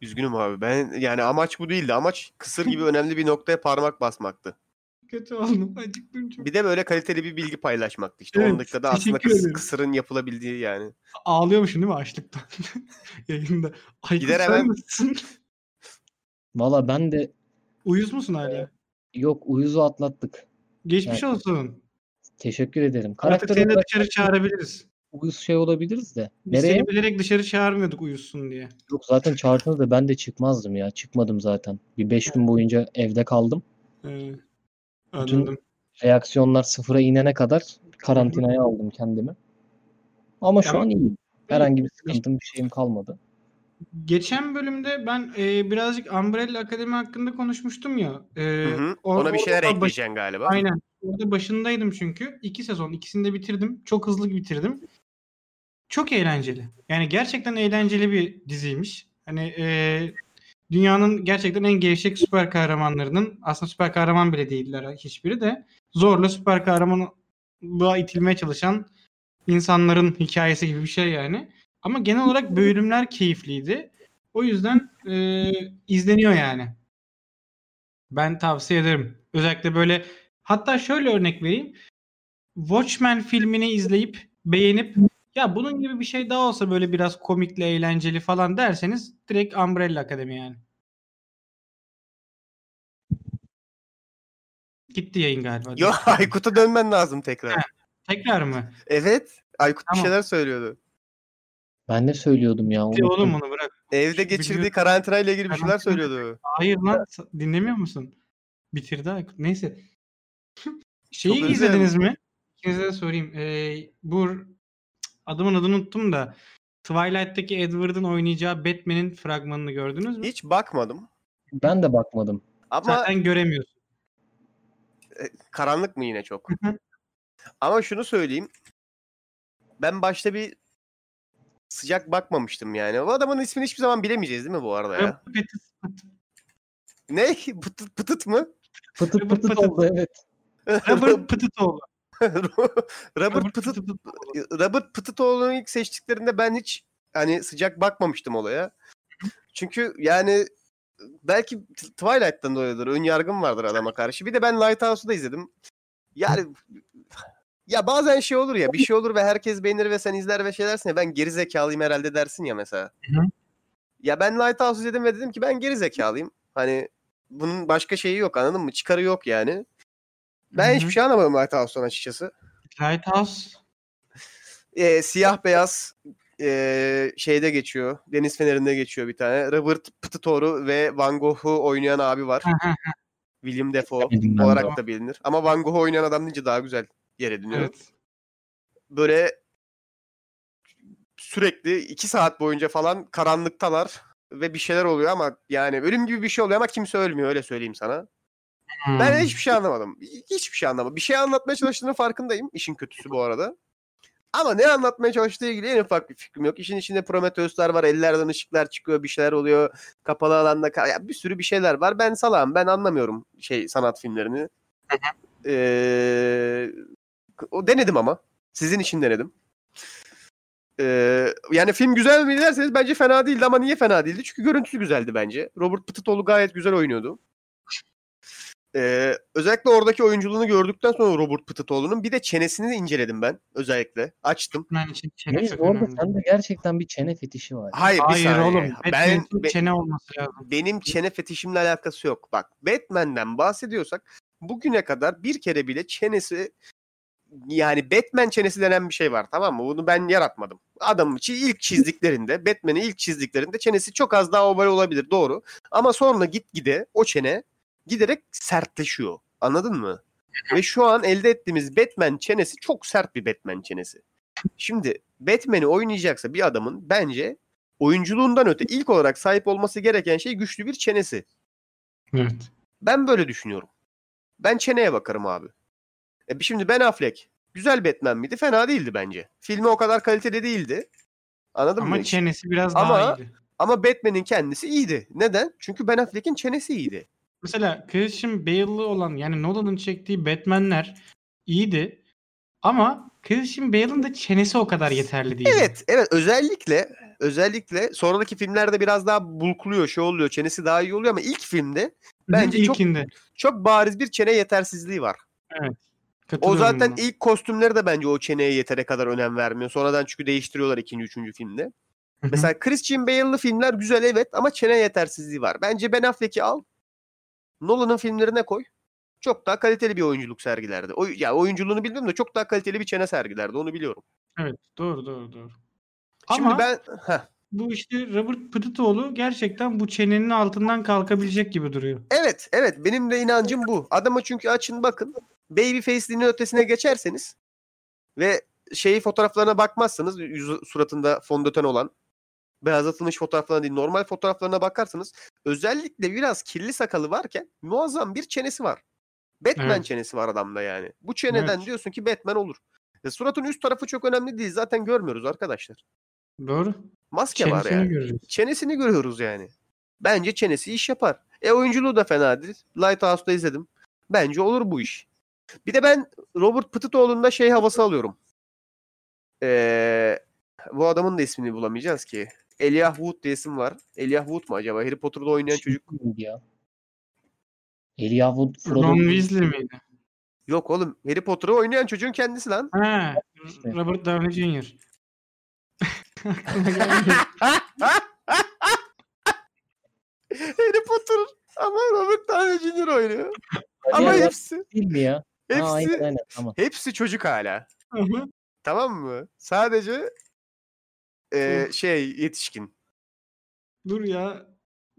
Üzgünüm abi. Ben yani amaç bu değildi. Amaç kısır gibi önemli bir noktaya parmak basmaktı. Kötü oldum. Acıktım çok. Bir de böyle kaliteli bir bilgi paylaşmaktı. İşte evet, 10 dakikada aslında kısırın yapılabildiği yani. Ağlıyormuşsun değil mi açlıktan? Yayında. Gider hemen. Valla ben de... Uyuz musun hala? Yok uyuzu atlattık. Geçmiş yani... olsun. Teşekkür ederim. Artık seni de dışarı çağırabiliriz. Uyuz şey olabiliriz de. Nereye? Seni bilerek dışarı çağırmıyorduk uyusun diye. Yok zaten çağırdınız da ben de çıkmazdım ya. Çıkmadım zaten. Bir 5 gün boyunca evde kaldım. Anladım. Reaksiyonlar sıfıra inene kadar karantinaya aldım kendimi. Ama şu an iyiyim. Herhangi bir sıkıntım bir şeyim kalmadı. Geçen bölümde ben birazcık Umbrella Akademi hakkında konuşmuştum ya. Ona bir şeyler ekleyeceksin galiba. Aynen. Orada başındaydım çünkü. 2 sezon. İkisini de bitirdim. Çok hızlı bitirdim. Çok eğlenceli. Yani gerçekten eğlenceli bir diziymiş. Hani dünyanın gerçekten en gevşek süper kahramanlarının aslında süper kahraman bile değiller hiçbiri de zorla süper kahramanlığa itilmeye çalışan insanların hikayesi gibi bir şey yani. Ama genel olarak bölümler keyifliydi. O yüzden izleniyor yani. Ben tavsiye ederim. Özellikle böyle hatta şöyle örnek vereyim. Watchmen filmini izleyip beğenip ya bunun gibi bir şey daha olsa böyle biraz komikli, eğlenceli falan derseniz direkt Umbrella Akademi yani. Gitti yayın galiba. Yok, Aykut'a dönmen lazım tekrar. Ha, tekrar mı? Evet. Aykut tamam. Bir şeyler söylüyordu. Ben ne söylüyordum ya? Oğlum onu bırak. Evde geçirdiği karantinayla ilgili bir şeyler söylüyordu. Hayır lan, dinlemiyor musun? Bitirdi Aykut. Neyse. Şeyi izlediniz mi? İkinize de sorayım. Adamın adını unuttum da Twilight'teki Edward'ın oynayacağı Batman'in fragmanını gördünüz mü? Hiç bakmadım. Ben de bakmadım. Ama zaten göremiyorsun. Karanlık mı yine çok? Ama şunu söyleyeyim. Ben başta bir sıcak bakmamıştım yani. O adamın ismini hiçbir zaman bilemeyeceğiz değil mi bu arada ya? Ne? Pıtıt mı? Pıtıt oldu evet. Robert Pattinson. Robert Pattinson'un ilk seçtiklerinde ben hiç hani sıcak bakmamıştım olaya. Çünkü yani belki Twilight'tan dolayıdır. Ön yargım vardır adama karşı. Bir de ben Lighthouse'u da izledim. Yani ya bazen şey olur ya, bir şey olur ve herkes beğenir ve sen izler ve şey dersin ya, ben geri zekalıyım herhalde dersin ya mesela. Ya ben Lighthouse'u izledim ve dedim ki ben geri zekalıyım. Hani bunun başka şeyi yok, anladın mı? Çıkarı yok yani. Ben hiçbir şey anlamadım Lighthouse'dan açıkçası. Lighthouse? Siyah beyaz şeyde geçiyor. Deniz Feneri'nde geçiyor bir tane. Robert Pattinson'u ve Van Gogh'u oynayan abi var. William Defoe olarak da bilinir. Ama Van Gogh'u oynayan adam deyince daha güzel yer ediniyor. Evet. Böyle sürekli 2 saat boyunca falan karanlıktalar ve bir şeyler oluyor ama yani ölüm gibi bir şey oluyor ama kimse ölmüyor, öyle söyleyeyim sana. Ben hiçbir şey anlamadım. Hiçbir şey anlamadım. Bir şey anlatmaya çalıştığının farkındayım. İşin kötüsü bu arada. Ama ne anlatmaya çalıştığı ilgili en ufak bir fikrim yok. İşin içinde Prometheus'lar var. Ellerden ışıklar çıkıyor. Bir şeyler oluyor. Kapalı alanda bir sürü bir şeyler var. Ben salağım. Ben anlamıyorum sanat filmlerini. O denedim ama. Sizin için denedim. Yani film güzel mi derseniz bence fena değildi ama niye fena değildi? Çünkü görüntüsü güzeldi bence. Robert Pattinson'u gayet güzel oynuyordu. Özellikle oradaki oyunculuğunu gördükten sonra Robert Pattinson'un bir de çenesini inceledim ben özellikle. Açtım. Neyse, orada sende gerçekten bir çene fetişi var. Hayır oğlum. Batman'in çene olması lazım. Benim çene fetişimle alakası yok. Bak, Batman'den bahsediyorsak bugüne kadar bir kere bile çenesi, yani Batman çenesi denen bir şey var, tamam mı? Bunu ben yaratmadım. Adamın Batman'i ilk çizdiklerinde çenesi çok az daha oval olabilir, doğru. Ama sonra gitgide o çene giderek sertleşiyor. Anladın mı? Ve şu an elde ettiğimiz Batman çenesi çok sert bir Batman çenesi. Şimdi Batman'i oynayacaksa bir adamın bence oyunculuğundan öte ilk olarak sahip olması gereken şey güçlü bir çenesi. Evet. Ben böyle düşünüyorum. Ben çeneye bakarım abi. Şimdi Ben Affleck güzel Batman miydi? Fena değildi bence. Filmi o kadar kaliteli değildi. Anladın mı? Ama çenesi biraz daha iyiydi. Ama Batman'in kendisi iyiydi. Neden? Çünkü Ben Affleck'in çenesi iyiydi. Mesela Christian Bale'lı olan, yani Nolan'ın çektiği Batman'ler iyiydi ama Christian Bale'ın da çenesi o kadar yeterli değil. Evet özellikle sonraki filmlerde biraz daha bulkuluyor, şey oluyor, çenesi daha iyi oluyor ama ilk filmde bence çok bariz bir çene yetersizliği var. Evet. O zaten ilk kostümleri de bence o çeneye yetere kadar önem vermiyor. Sonradan çünkü değiştiriyorlar 2. 3. filmde. Mesela Christian Bale'lı filmler güzel evet ama çene yetersizliği var. Bence Ben Affleck'i al, Nolan'ın filmlerine koy. Çok daha kaliteli bir oyunculuk sergilerdi. Oyunculuğunu bilmiyorum da çok daha kaliteli bir çene sergilerdi. Onu biliyorum. Evet, doğru. Şimdi ama bu işte Robert Pattinson'u gerçekten bu çenenin altından kalkabilecek gibi duruyor. Evet. Benim de inancım bu. Adama çünkü açın bakın. Babyface'liğinin ötesine geçerseniz ve fotoğraflarına bakmazsanız, suratında fondöten olan beyazlatılmış fotoğraflarına değil, normal fotoğraflarına bakarsanız özellikle biraz kirli sakalı varken muazzam bir çenesi var. Batman çenesi var adamda yani. Bu çeneden diyorsun ki Batman olur. Suratın üst tarafı çok önemli değil. Zaten görmüyoruz arkadaşlar. Doğru. Maske çenesini var yani. Görüyoruz. Çenesini görüyoruz yani. Bence çenesi iş yapar. Oyunculuğu da fena değil. Lighthouse'da izledim. Bence olur bu iş. Bir de ben Robert Pattinson'da havası alıyorum. Bu adamın da ismini bulamayacağız ki. Elijah Wood diye isim var. Elijah Wood mu acaba? Harry Potter'da oynayan çocuk muydu ya? Elijah Wood Ron Weasley miydi? Yok oğlum. Harry Potter'ı oynayan çocuğun kendisi lan. Ha, Robert Downey Jr. Harry Potter ama Robert Downey Jr. oynuyor. Ama hepsi. Bilmiyor. Hepsi, aynen, tamam. Hepsi çocuk hala. Hı-hı. Tamam mı? Sadece yetişkin. Dur ya.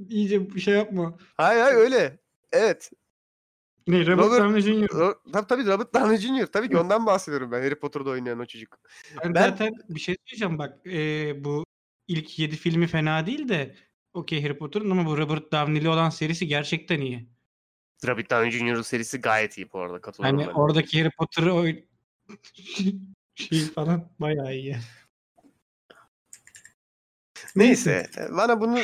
İyice bir şey yapma. Hayır öyle. Evet. Ne, Robert Downey Jr. Tabii Robert Downey Jr. Tabii ki ondan bahsediyorum ben. Harry Potter'da oynayan o çocuk. Ben zaten bir şey söyleyeceğim bak. Bu ilk 7 filmi fena değil de okey Harry Potter'ın ama bu Robert Downey'li olan serisi gerçekten iyi. Robert Downey Jr. serisi gayet iyi bu arada. Katılıyorum. Hani oradaki Harry Potter'ı falan bayağı iyi. Neyse. Bana bunu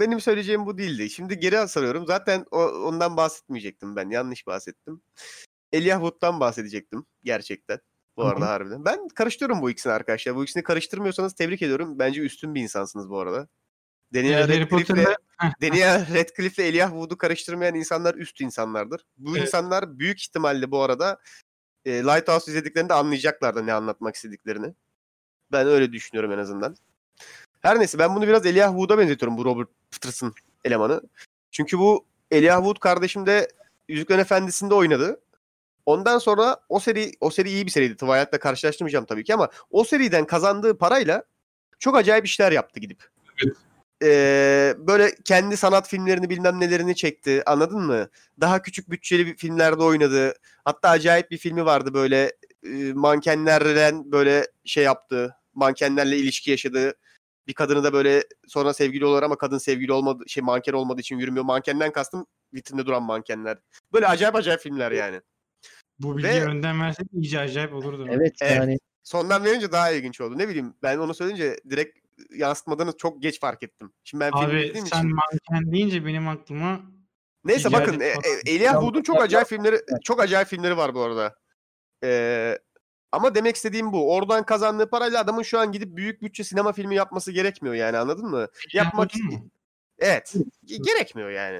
benim söyleyeceğim bu değildi. Şimdi geri sarıyorum. Zaten ondan bahsetmeyecektim ben. Yanlış bahsettim. Elijah Wood'dan bahsedecektim. Gerçekten. Bu arada harbiden. Ben karıştırıyorum bu ikisini arkadaşlar. Bu ikisini karıştırmıyorsanız tebrik ediyorum. Bence üstün bir insansınız bu arada. Daniel Radcliffe ile Elijah Wood'u karıştırmayan insanlar üst insanlardır. Bu insanlar büyük ihtimalle bu arada Lighthouse izlediklerinde anlayacaklar da ne anlatmak istediklerini. Ben öyle düşünüyorum en azından. Her neyse ben bunu biraz Elijah Wood'a benzetiyorum bu Robert Pattinson elemanı. Çünkü bu Elijah Wood kardeşim de Yüzüklerin Efendisi'nde oynadı. Ondan sonra o seri iyi bir seriydi. Twilight'la karşılaştırmayacağım tabii ki ama o seriden kazandığı parayla çok acayip işler yaptı gidip. Evet. Böyle kendi sanat filmlerini bilmem nelerini çekti. Anladın mı? Daha küçük bütçeli filmlerde oynadı. Hatta acayip bir filmi vardı böyle mankenlerle böyle şey yaptı. Mankenlerle ilişki yaşadı. Bir kadını da böyle sonra sevgili olur ama kadın sevgili olmadı, manken olmadığı için yürümüyor. Mankenden kastım vitrinde duran mankenler. Böyle acayip filmler yani. Bu bilgiyi önden versek iyice acayip olurdu. Evet yani. Sondan verince daha ilginç oldu. Ne bileyim ben onu söyleyince direkt yansıtmadığını çok geç fark ettim. Şimdi ben filmi izlediğim için. Abi sen manken deyince benim aklıma. Neyse bakın Elijah Wood'un çok acayip filmleri var bu arada. Ama demek istediğim bu. Oradan kazandığı parayla adamın şu an gidip büyük bütçe sinema filmi yapması gerekmiyor yani anladın mı? Evet. Gerekmiyor yani.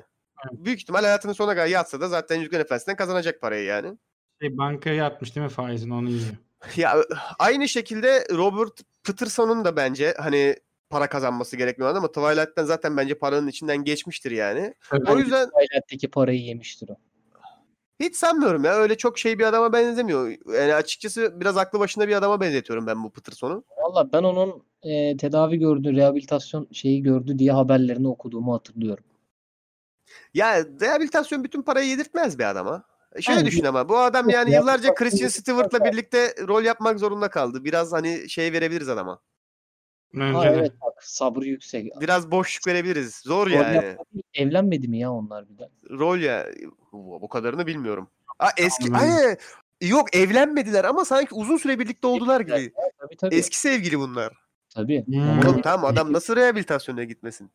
Evet. Büyük ihtimal hayatının sonuna kadar yatsa da zaten Yüzüklerin Efendisi'nden kazanacak parayı yani. Bankaya yatmış değil mi faizini onu yiyor. Ya aynı şekilde Robert Pattinson'un da bence hani para kazanması gerekmiyor ama Twilight'ten zaten bence paranın içinden geçmiştir yani. Evet, o yüzden Twilight'teki parayı yemiştir o. Hiç sanmıyorum ya. Öyle çok bir adama benzemiyor. Yani açıkçası biraz aklı başında bir adama benzetiyorum ben bu Pattinson'u. Valla ben onun tedavi gördü, rehabilitasyon gördü diye haberlerini okuduğumu hatırlıyorum. Ya rehabilitasyon bütün parayı yedirtmez bir adama. Düşün ama bu adam yani yıllarca Christian Stewart'la birlikte rol yapmak zorunda kaldı. Biraz hani verebiliriz adama. Evet bak sabrı yüksek. Biraz boşluk verebiliriz. Zor yani. Evlenmedi mi ya onlar bir de? Rol ya. Bu kadarını bilmiyorum. Yok evlenmediler ama sanki uzun süre birlikte oldular gibi. Tabii. Eski sevgili bunlar. Tabii. Oğlum, tamam adam nasıl rehabilitasyona gitmesin?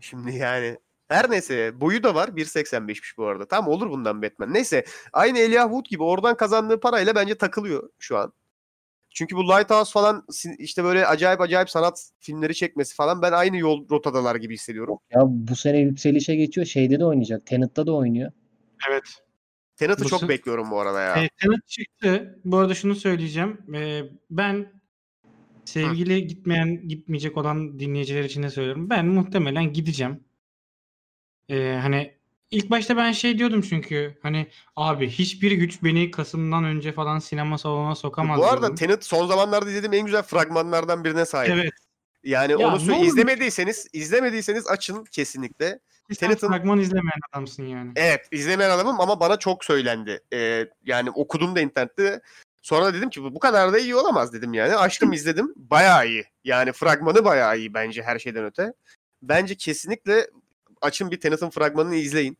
Şimdi yani. Her neyse boyu da var. 1.85'miş bu arada. Tam olur bundan Batman. Neyse aynı Elijah Wood gibi oradan kazandığı parayla bence takılıyor şu an. Çünkü bu Lighthouse falan böyle acayip sanat filmleri çekmesi falan ben aynı yol rotadalar gibi hissediyorum. Ya bu sene yükselişe geçiyor. Şeyde de oynayacak. Tenet'ta da oynuyor. Evet. Tenet'i çok bekliyorum bu arada ya. Tenet çıktı. Bu arada şunu söyleyeceğim. Ben sevgili gitmeyecek olan dinleyiciler için de söylüyorum. Ben muhtemelen gideceğim. İlk başta ben diyordum çünkü abi hiçbir güç beni Kasım'dan önce falan sinema salonuna sokamaz. Bu arada diyordum. Tenet son zamanlarda izlediğim en güzel fragmanlardan birine sahip. Evet. Yani izlemediyseniz açın kesinlikle. Sen fragman izlemeyen adamsın yani. Evet izlemeyen adamım ama bana çok söylendi. Yani okudum da internette. Sonra dedim ki bu kadar da iyi olamaz dedim yani. Açtım izledim bayağı iyi. Yani fragmanı bayağı iyi bence her şeyden öte. Bence kesinlikle... Açın bir Tenet'in fragmanını izleyin.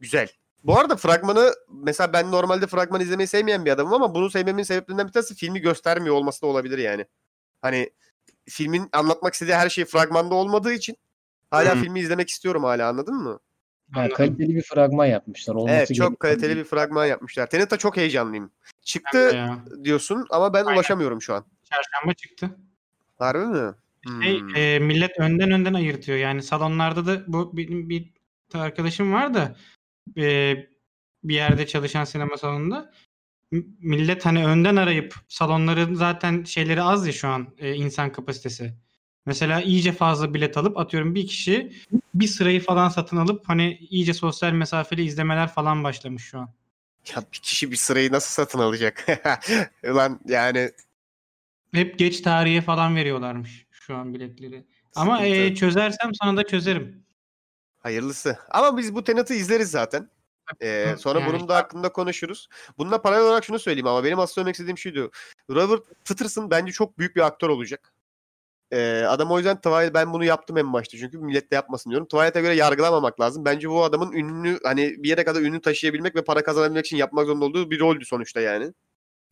Güzel. Bu arada fragmanı mesela ben normalde fragman izlemeyi sevmeyen bir adamım ama bunu sevmemin sebeplerinden bir tanesi filmi göstermiyor olması da olabilir yani. Filmin anlatmak istediği her şey fragmanda olmadığı için hala filmi izlemek istiyorum anladın mı? Yani kaliteli bir fragman yapmışlar. Evet çok kaliteli bir fragman yapmışlar. Tenet'e çok heyecanlıyım. Çıktı diyorsun ama ben ulaşamıyorum şu an. Çarşamba çıktı. Harbi mi? Millet önden ayırtıyor. Yani salonlarda da bu benim bir arkadaşım var da bir yerde çalışan sinema salonunda millet önden arayıp salonların zaten az ya şu an insan kapasitesi. Mesela iyice fazla bilet alıp atıyorum bir kişi bir sırayı falan satın alıp hani iyice sosyal mesafeli izlemeler falan başlamış şu an. Ya bir kişi bir sırayı nasıl satın alacak? Ulan yani. Hep geç tarihe falan veriyorlarmış şu an biletleri. Ama çözersem sana da çözerim. Hayırlısı. Ama biz bu Tenet'i izleriz zaten. Sonra yani bunun da hakkında konuşuruz. Bununla paralel olarak şunu söyleyeyim ama benim aslında söylemek istediğim şuydu. Robert Pattinson bence çok büyük bir aktör olacak. Adam o yüzden ben bunu yaptım en başta çünkü millet de yapmasın diyorum. Tuvalete göre yargılamamak lazım. Bence bu adamın ünlü hani bir yere kadar ünlü taşıyabilmek ve para kazanabilmek için yapmak zorunda olduğu bir roldü sonuçta yani.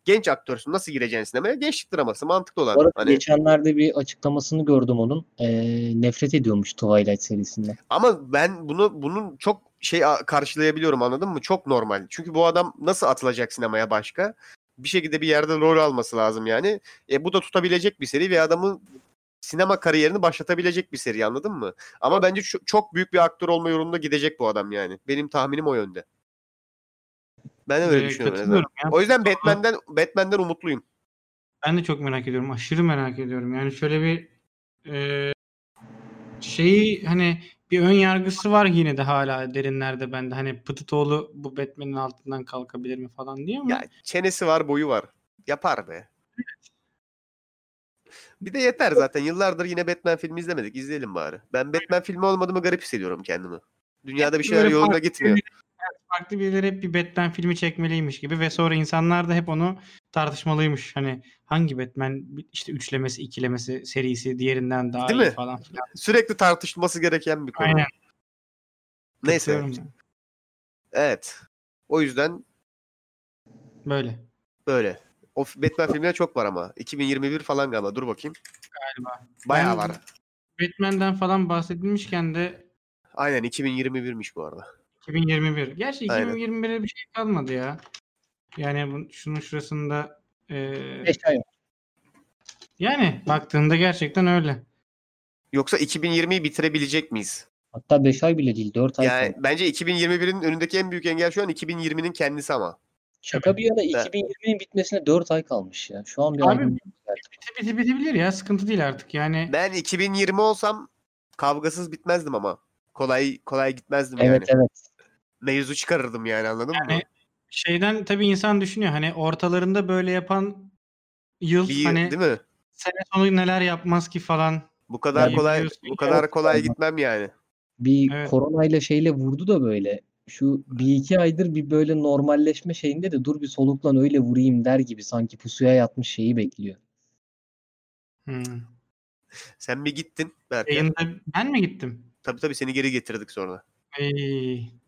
Genç aktörsün. Nasıl gireceksin sinemaya? Gençlik draması. Mantıklı olan. Hani... Geçenlerde bir açıklamasını gördüm onun. Nefret ediyormuş Twilight serisinden. Ama ben bunun çok karşılayabiliyorum, anladın mı? Çok normal. Çünkü bu adam nasıl atılacak sinemaya başka? Bir şekilde bir yerde rol alması lazım yani. Bu da tutabilecek bir seri ve adamın sinema kariyerini başlatabilecek bir seri, anladın mı? Ama bence çok büyük bir aktör olma yolunda gidecek bu adam yani. Benim tahminim o yönde. Ben de öyle düşünüyorum. O yüzden Batman'den umutluyum. Ben de çok merak ediyorum. Aşırı merak ediyorum. Yani şöyle bir hani bir ön yargısı var yine de hala derinlerde bende. Hani Pıtıtoğlu bu Batman'in altından kalkabilir mi falan diye ama. Ya çenesi var, boyu var. Yapar be. Bir de yeter zaten. Yıllardır yine Batman filmi izlemedik. İzleyelim bari. Ben Batman filmi olmadığımı garip hissediyorum kendimi. Dünyada bir şeyler yolunda gitmiyor. Farklı birileri hep bir Batman filmi çekmeliymiş gibi ve sonra insanlar da hep onu tartışmalıymış. Hani hangi Batman işte üçlemesi, ikilemesi, serisi diğerinden daha değil iyi mi? Falan filan. Sürekli tartışılması gereken bir konu. Aynen. Neyse. Evet. O yüzden böyle. O Batman filmine çok var ama. 2021 falan galiba. Dur bakayım. Galiba. Bayağı var. Batman'den falan bahsedilmişken de aynen 2021'miş bu arada. 2021. Gerçi 2021'e bir şey kalmadı ya. Yani şunun şurasında 5 ay var. Yani baktığında gerçekten öyle. Yoksa 2020'yi bitirebilecek miyiz? Hatta 5 ay bile değil. 4 ay. Yani bence 2021'in önündeki en büyük engel şu an 2020'nin kendisi ama. Şaka bir yana 2020'nin bitmesine 4 ay kalmış ya. Şu an bir ay bitebilir ya. Sıkıntı değil artık yani. Ben 2020 olsam kavgasız bitmezdim ama. Kolay gitmezdim evet, yani. Evet. Mevzu çıkarırdım yani, anladın mı? Şeyden tabii insan düşünüyor hani ortalarında böyle yapan yıl hani değil mi? Sene sonu neler yapmaz ki falan. Bu kadar yani kolay gitmem yani. Bir koronayla şeyle vurdu da böyle. Şu bir iki aydır bir böyle normalleşme şeyinde de dur bir soluklan öyle vurayım der gibi sanki pusuya yatmış şeyi bekliyor. Sen bir gittin Berker. Ben mi gittim? Tabii seni geri getirdik sonra.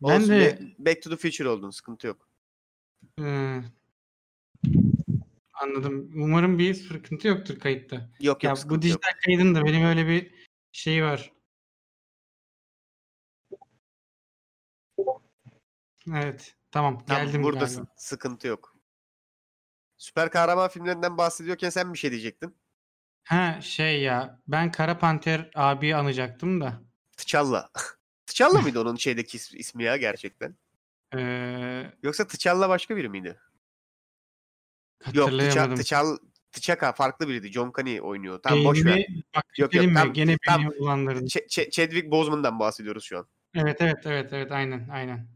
Ben de Back to the Future oldun. Sıkıntı yok. Anladım. Umarım bir sıkıntı yoktur kayıtta. Yok, bu dijital kaydın da benim öyle bir şeyi var. Evet. Tamam. Geldim. Burada galiba. Sıkıntı yok. Süper kahraman filmlerinden bahsediyorken sen bir şey diyecektin. Ben Kara Panter abiyi anacaktım da. Tchalla. Tchalla mıydı onun şeydeki ismi ya gerçekten? Yoksa Tchalla başka biri miydi? Yok, Tchaka farklı biriydi. John Kani oynuyor. Tam boş ver. Yok, gene beni bulandırdı. Chadwick Boseman'dan bahsediyoruz şu an. Evet, aynen.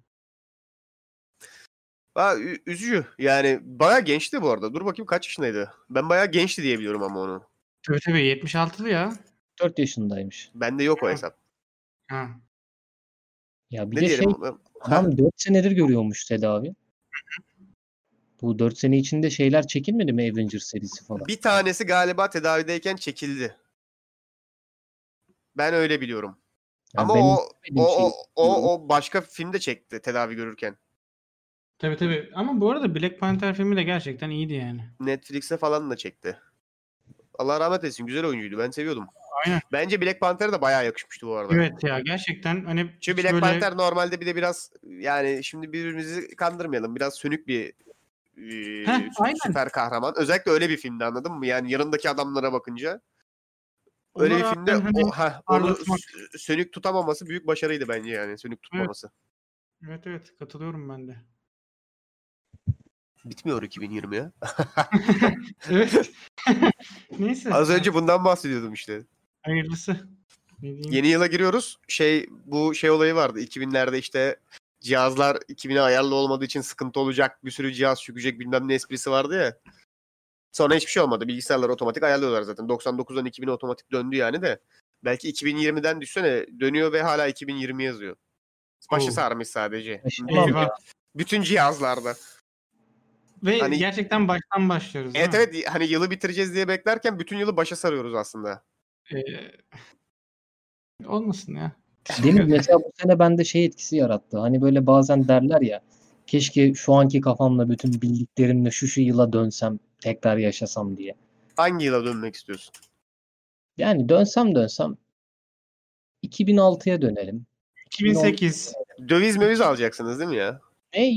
Üzücü. Yani bayağı gençti bu arada. Dur bakayım kaç yaşındaydı? Ben bayağı gençti diye biliyorum ama onu. Tabii 76'lı ya. 4 yaşındaymış. Bende yok o hesap. Ya bir ne de diyelim, tam 4 senedir görüyormuş tedavi. Bu 4 sene içinde şeyler çekilmedi mi Avengers serisi falan? Bir tanesi galiba tedavideyken çekildi. Ben öyle biliyorum. Ya ama o başka filmde çekti tedavi görürken. Tabii ama bu arada Black Panther filmi de gerçekten iyiydi yani. Netflix'e falan da çekti. Allah rahmet etsin, güzel oyuncuydu. Ben seviyordum. Aynen. Bence Black Panther'a da bayağı yakışmıştı bu arada. Evet ya gerçekten. Hani çünkü Black Panther normalde bir de biraz yani şimdi birbirimizi kandırmayalım. Biraz sönük bir süper kahraman. Özellikle öyle bir filmde, anladın mı? Yani yanındaki adamlara bakınca. Öyle bir filmde onu sönük tutamaması büyük başarıydı bence yani. Sönük tutmaması. Evet, katılıyorum ben de. Bitmiyor 2020 ya. Evet. Neyse. Az önce bundan bahsediyordum işte. Hayırlısı. Yeni yıla giriyoruz. Bu olayı vardı. 2000'lerde işte cihazlar 2000'e ayarlı olmadığı için sıkıntı olacak. Bir sürü cihaz çökecek bilmem ne esprisi vardı ya. Sonra hiçbir şey olmadı. Bilgisayarları otomatik ayarlıyorlar zaten. 99'dan 2000'e otomatik döndü yani de. Belki 2020'den düşsene dönüyor ve hala 2020 yazıyor. Başı sarmış sadece. Bütün cihazlarda. Ve hani, gerçekten baştan başlıyoruz. Evet hani yılı bitireceğiz diye beklerken bütün yılı başa sarıyoruz aslında. Olmasın ya. Benim mesela bu sene bende etkisi yarattı. Hani böyle bazen derler ya, keşke şu anki kafamla bütün bildiklerimle şu yıla dönsem, tekrar yaşasam diye. Hangi yıla dönmek istiyorsun? Yani dönsem 2006'ya dönelim. 2008. Döviz alacaksınız değil mi ya?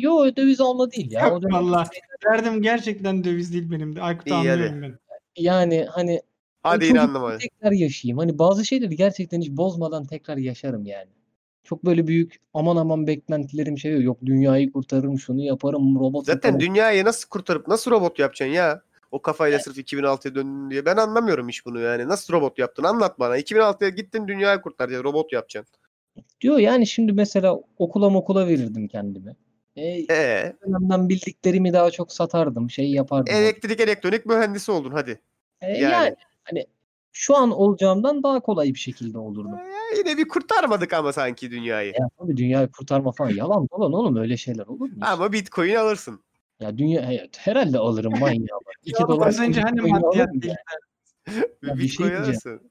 Yok döviz alma değil ya. Yok valla. Derdim gerçekten döviz değil benim de. Aykut'u anlıyorum ben. Yani hani hadi inandım. Tekrar yaşayayım. Hani bazı şeyleri gerçekten hiç bozmadan tekrar yaşarım yani. Çok böyle büyük aman beklentilerim yok. Dünyayı kurtarırım, şunu yaparım, robot. Zaten yaparım. Dünyayı nasıl kurtarıp nasıl robot yapacaksın ya? O kafayla sırf 2006'ya döndün diye. Ben anlamıyorum hiç bunu yani. Nasıl robot yaptın? Anlat bana. 2006'ya gittin, dünyayı kurtaracaksın. Robot yapacaksın. Diyor yani şimdi mesela okula verirdim kendimi. Ondan bildiklerimi daha çok satardım. Yapardım. Elektrik elektronik mühendisi oldun hadi. Yani hani şu an olacağımdan daha kolay bir şekilde olurdu. Yine bir kurtarmadık ama sanki dünyayı. Tabii dünyayı kurtarma falan yalan dolan oğlum, öyle şeyler olur mu? Ama Bitcoin alırsın. Ya dünya herhalde alırım manyağı. $2 az önce hani maddiyat değil. Bitcoin alırsın.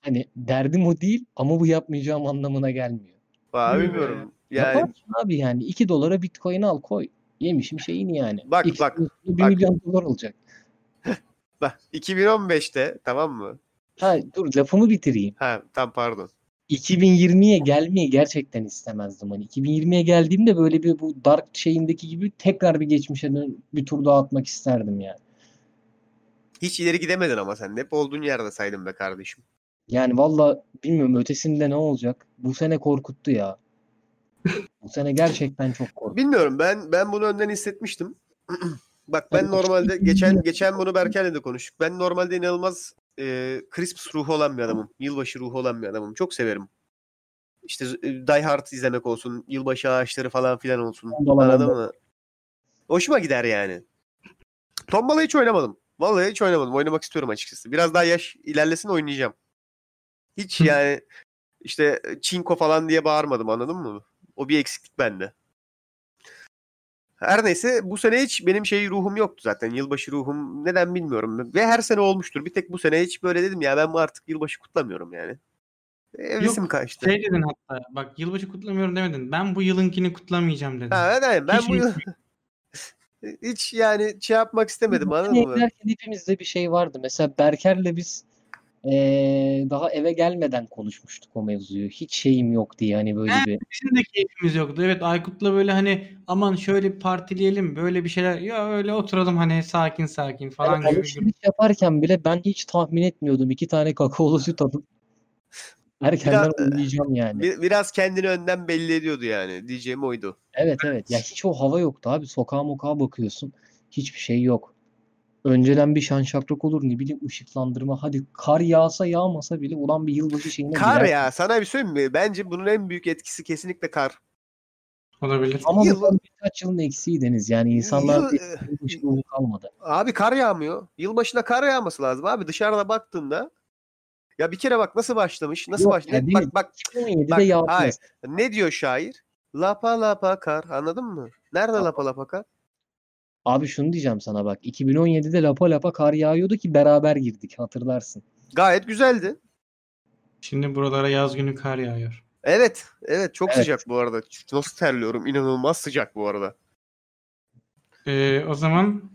Hani derdim o değil ama bu yapmayacağım anlamına gelmiyor. Abi bilmiyorum. Yaparsın abi yani $2 Bitcoin al koy. Yemişim şeyini yani. Bak. $1 milyon olacak. Bak 2015'te tamam mı? Dur lafımı bitireyim. Tam pardon. 2020'ye gelmeyi gerçekten istemezdim. Hani 2020'ye geldiğimde böyle bir bu Dark şeyindeki gibi tekrar bir geçmişe bir tur daha atmak isterdim yani. Hiç ileri gidemedin ama sen hep olduğun yerde saydın be kardeşim. Yani valla bilmiyorum ötesinde ne olacak. Bu sene korkuttu ya. Bu sene gerçekten çok korkuttu. Bilmiyorum ben bunu önden hissetmiştim. Bak ben normalde geçen bunu Berker'le de konuştuk. Ben normalde inanılmaz Christmas ruhu olan bir adamım. Yılbaşı ruhu olan bir adamım. Çok severim. İşte Die Hard izlemek olsun. Yılbaşı ağaçları falan filan olsun. Anladın mı? Hoşuma gider yani. Tombala'yı hiç oynamadım. Vallahi hiç oynamadım. Oynamak istiyorum açıkçası. Biraz daha yaş ilerlesin oynayacağım. Hiç yani işte çinko falan diye bağırmadım, anladın mı? O bir eksiklik bende. Her neyse bu sene hiç benim ruhum yoktu zaten. Yılbaşı ruhum neden bilmiyorum. Ve her sene olmuştur. Bir tek bu sene hiç böyle dedim ya, ben artık yılbaşı kutlamıyorum yani. Evesim kaçtı. Dedin hatta bak, yılbaşı kutlamıyorum demedin. Ben bu yılınkini kutlamayacağım dedim. Evet ben bu yıl... hiç yani yapmak istemedim, anladın mı? Derken hepimizde bir vardı. Mesela Berker'le biz daha eve gelmeden konuşmuştuk o mevzuyu. Hiç yok diye hani böyle bir. Bizim de keyfimiz yoktu. Evet Aykut'la böyle hani aman şöyle partileyelim böyle bir şeyler. Ya öyle oturalım hani sakin falan gibi. Alışveriş yaparken bile ben hiç tahmin etmiyordum. 2 tane kakaolu süt alıp erkenden oynayacağım yani. Biraz kendini önden belli ediyordu yani. Diyeceğim oydu. Evet. Ya hiç o hava yoktu abi. Sokağa mokağa bakıyorsun. Hiçbir yok. Önceden bir şan şakrak olur, ne bileyim ışıklandırma. Hadi kar yağsa yağmasa bile ulan bir yılbaşı şeyine kar girer. Ya sana bir söyleyeyim mi? Bence bunun en büyük etkisi kesinlikle kar. Olabilir. Ama birkaç yılın eksiği Deniz. Yani insanlar yılbaşı ruhu kalmadı. Abi kar yağmıyor. Yılbaşına kar yağması lazım abi. Dışarıda baktığında ya bir kere bak nasıl başlamış. Nasıl başlamış? Bak. Hayır. Ne diyor şair? Lapa lapa kar. Anladın mı? Nerede lapa lapa kar? Abi şunu diyeceğim sana bak. 2017'de lapa lapa kar yağıyordu ki beraber girdik, hatırlarsın. Gayet güzeldi. Şimdi buralara yaz günü kar yağıyor. Evet çok sıcak bu arada. Nasıl terliyorum, inanılmaz sıcak bu arada. O zaman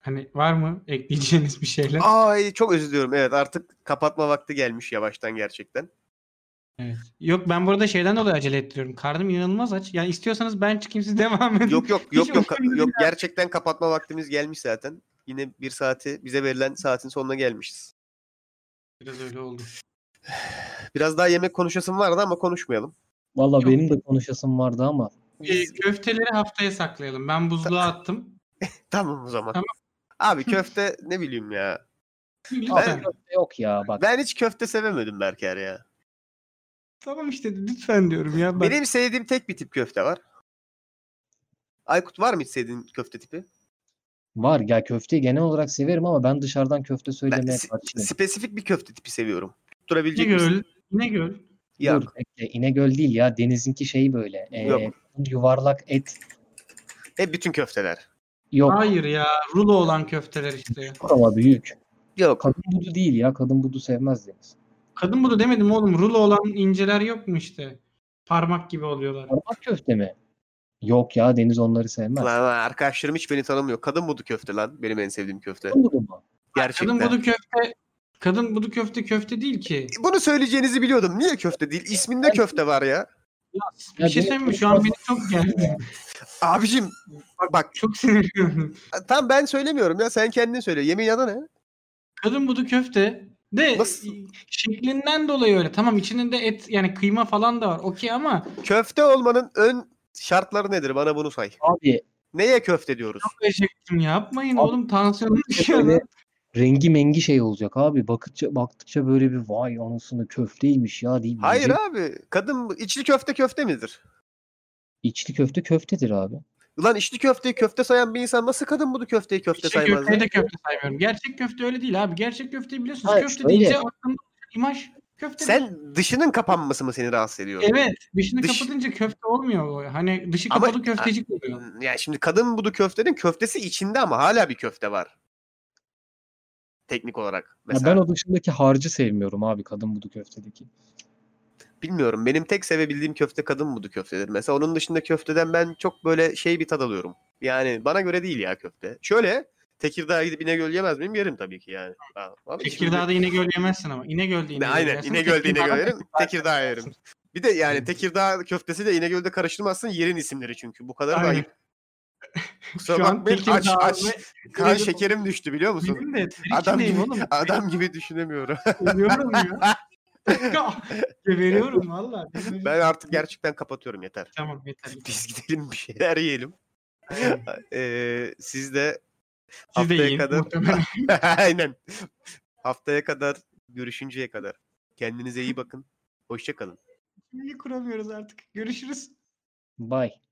hani var mı ekleyeceğiniz bir şeyler? Çok özür diliyorum. Evet artık kapatma vakti gelmiş yavaştan gerçekten. Evet. Yok ben burada dolayı acele ettiriyorum. Karnım inanılmaz aç. Yani istiyorsanız ben çıkayım, siz devam edin. Yok gerçekten kapatma vaktimiz gelmiş zaten. Yine bir saati, bize verilen saatin sonuna gelmişiz. Biraz öyle oldu. Biraz daha yemek konuşasım vardı ama konuşmayalım. Valla benim de konuşasım vardı ama. Köfteleri haftaya saklayalım. Ben buzluğa attım. Tamam o zaman. Tamam. Abi köfte ne bileyim ya. Ben, yok ya bak. Ben hiç köfte sevemedim Berker ya. Tamam işte lütfen diyorum ya. Bak. Benim sevdiğim tek bir tip köfte var. Aykut, var mı hiç sevdiğin köfte tipi? Var ya, köfteyi genel olarak severim ama ben dışarıdan köfte söylemeye karşıyım. Spesifik bir köfte tipi seviyorum. Durabilecek misin? İnegöl. Yok. Dur, İnegöl değil ya. Deniz'inki şey böyle. Yuvarlak et. Bütün köfteler. Yok. Hayır ya. Rulo olan köfteler işte. Ama büyük. Yok. Kadın budu değil ya. Kadın budu sevmez Deniz. Kadın budu demedim oğlum. Rulo olan inceler yok mu işte? Parmak gibi oluyorlar. Parmak köfte mi? Yok ya, Deniz onları sevmez. Lan arkadaşlarım hiç beni tanımıyor. Kadın budu köfte lan. Benim en sevdiğim köfte. Kadın budu mu? Gerçekten. Kadın budu köfte köfte değil ki. Bunu söyleyeceğinizi biliyordum. Niye köfte değil? İsminde köfte var ya. Bir şey söyleyeyim mi? Şu an beni çok geldi. Abicim bak. Çok sinirliyim. Tam ben söylemiyorum ya. Sen kendin söyle. Yemeğin adı ne? Kadın budu köfte. De nasıl? Şeklinden dolayı öyle. Tamam, içinde et yani kıyma falan da var. Okey ama. Köfte olmanın ön şartları nedir? Bana bunu say. Abi. Neye köfte diyoruz? Yapmayın abi, oğlum. Tansiyonum düşüyor. Rengi mengi şey olacak abi. Baktıkça böyle bir vay anasını köfteymiş ya deyip. Hayır abi. Kadın içli köfte köfte midir? İçli köfte köftedir abi. Ulan içli köfteyi köfte sayan bir insan nasıl kadın budu köfteyi köfte saymaz? İçli köfteyi de köfte saymıyorum. Gerçek köfte öyle değil abi. Gerçek köfteyi biliyorsunuz. Hayır, köfte deyince aklımda imaj köfte. Sen değil. Dışının kapanması mı seni rahatsız ediyor? Evet. Dışını kapatınca köfte olmuyor. Hani dışı kapalı ama, köftecik oluyor. Yani şimdi kadın budu köftenin köftesi içinde ama hala bir köfte var. Teknik olarak. Mesela. Ben o dışındaki harcı sevmiyorum abi kadın budu köftedeki. Bilmiyorum. Benim tek sevebildiğim köfte kadın budu köftedir. Mesela onun dışında köfteden ben çok böyle şey bir tad alıyorum. Yani bana göre değil ya köfte. Şöyle Tekirdağ'a gidip İnegöl yemez miyim? Yerim tabii ki yani. Abi, Tekirdağ'da İnegöl yemezsin ama. İnegöl'de İnegöl aynen. İnegöl'de İnegöl yerim. Tekirdağ yerim. Bir de yani Tekirdağ köftesiyle İnegöl'de karıştırmazsın. Yerin isimleri çünkü. Bu kadar da ayıp. Kusura bakmayın, aç. Kan şekerim düştü biliyor musun? De, adam gibi düşünemiyorum. Ölüyorum ya. Veriyorum valla. Ben artık gerçekten kapatıyorum, yeter. Tamam yeter. Biz gidelim bir şeyler yiyelim. Siz de yiyin, kadar. Aynen. Haftaya kadar görüşünceye kadar. Kendinize iyi bakın. Hoşça kalın. Kuramıyoruz artık. Görüşürüz. Bye.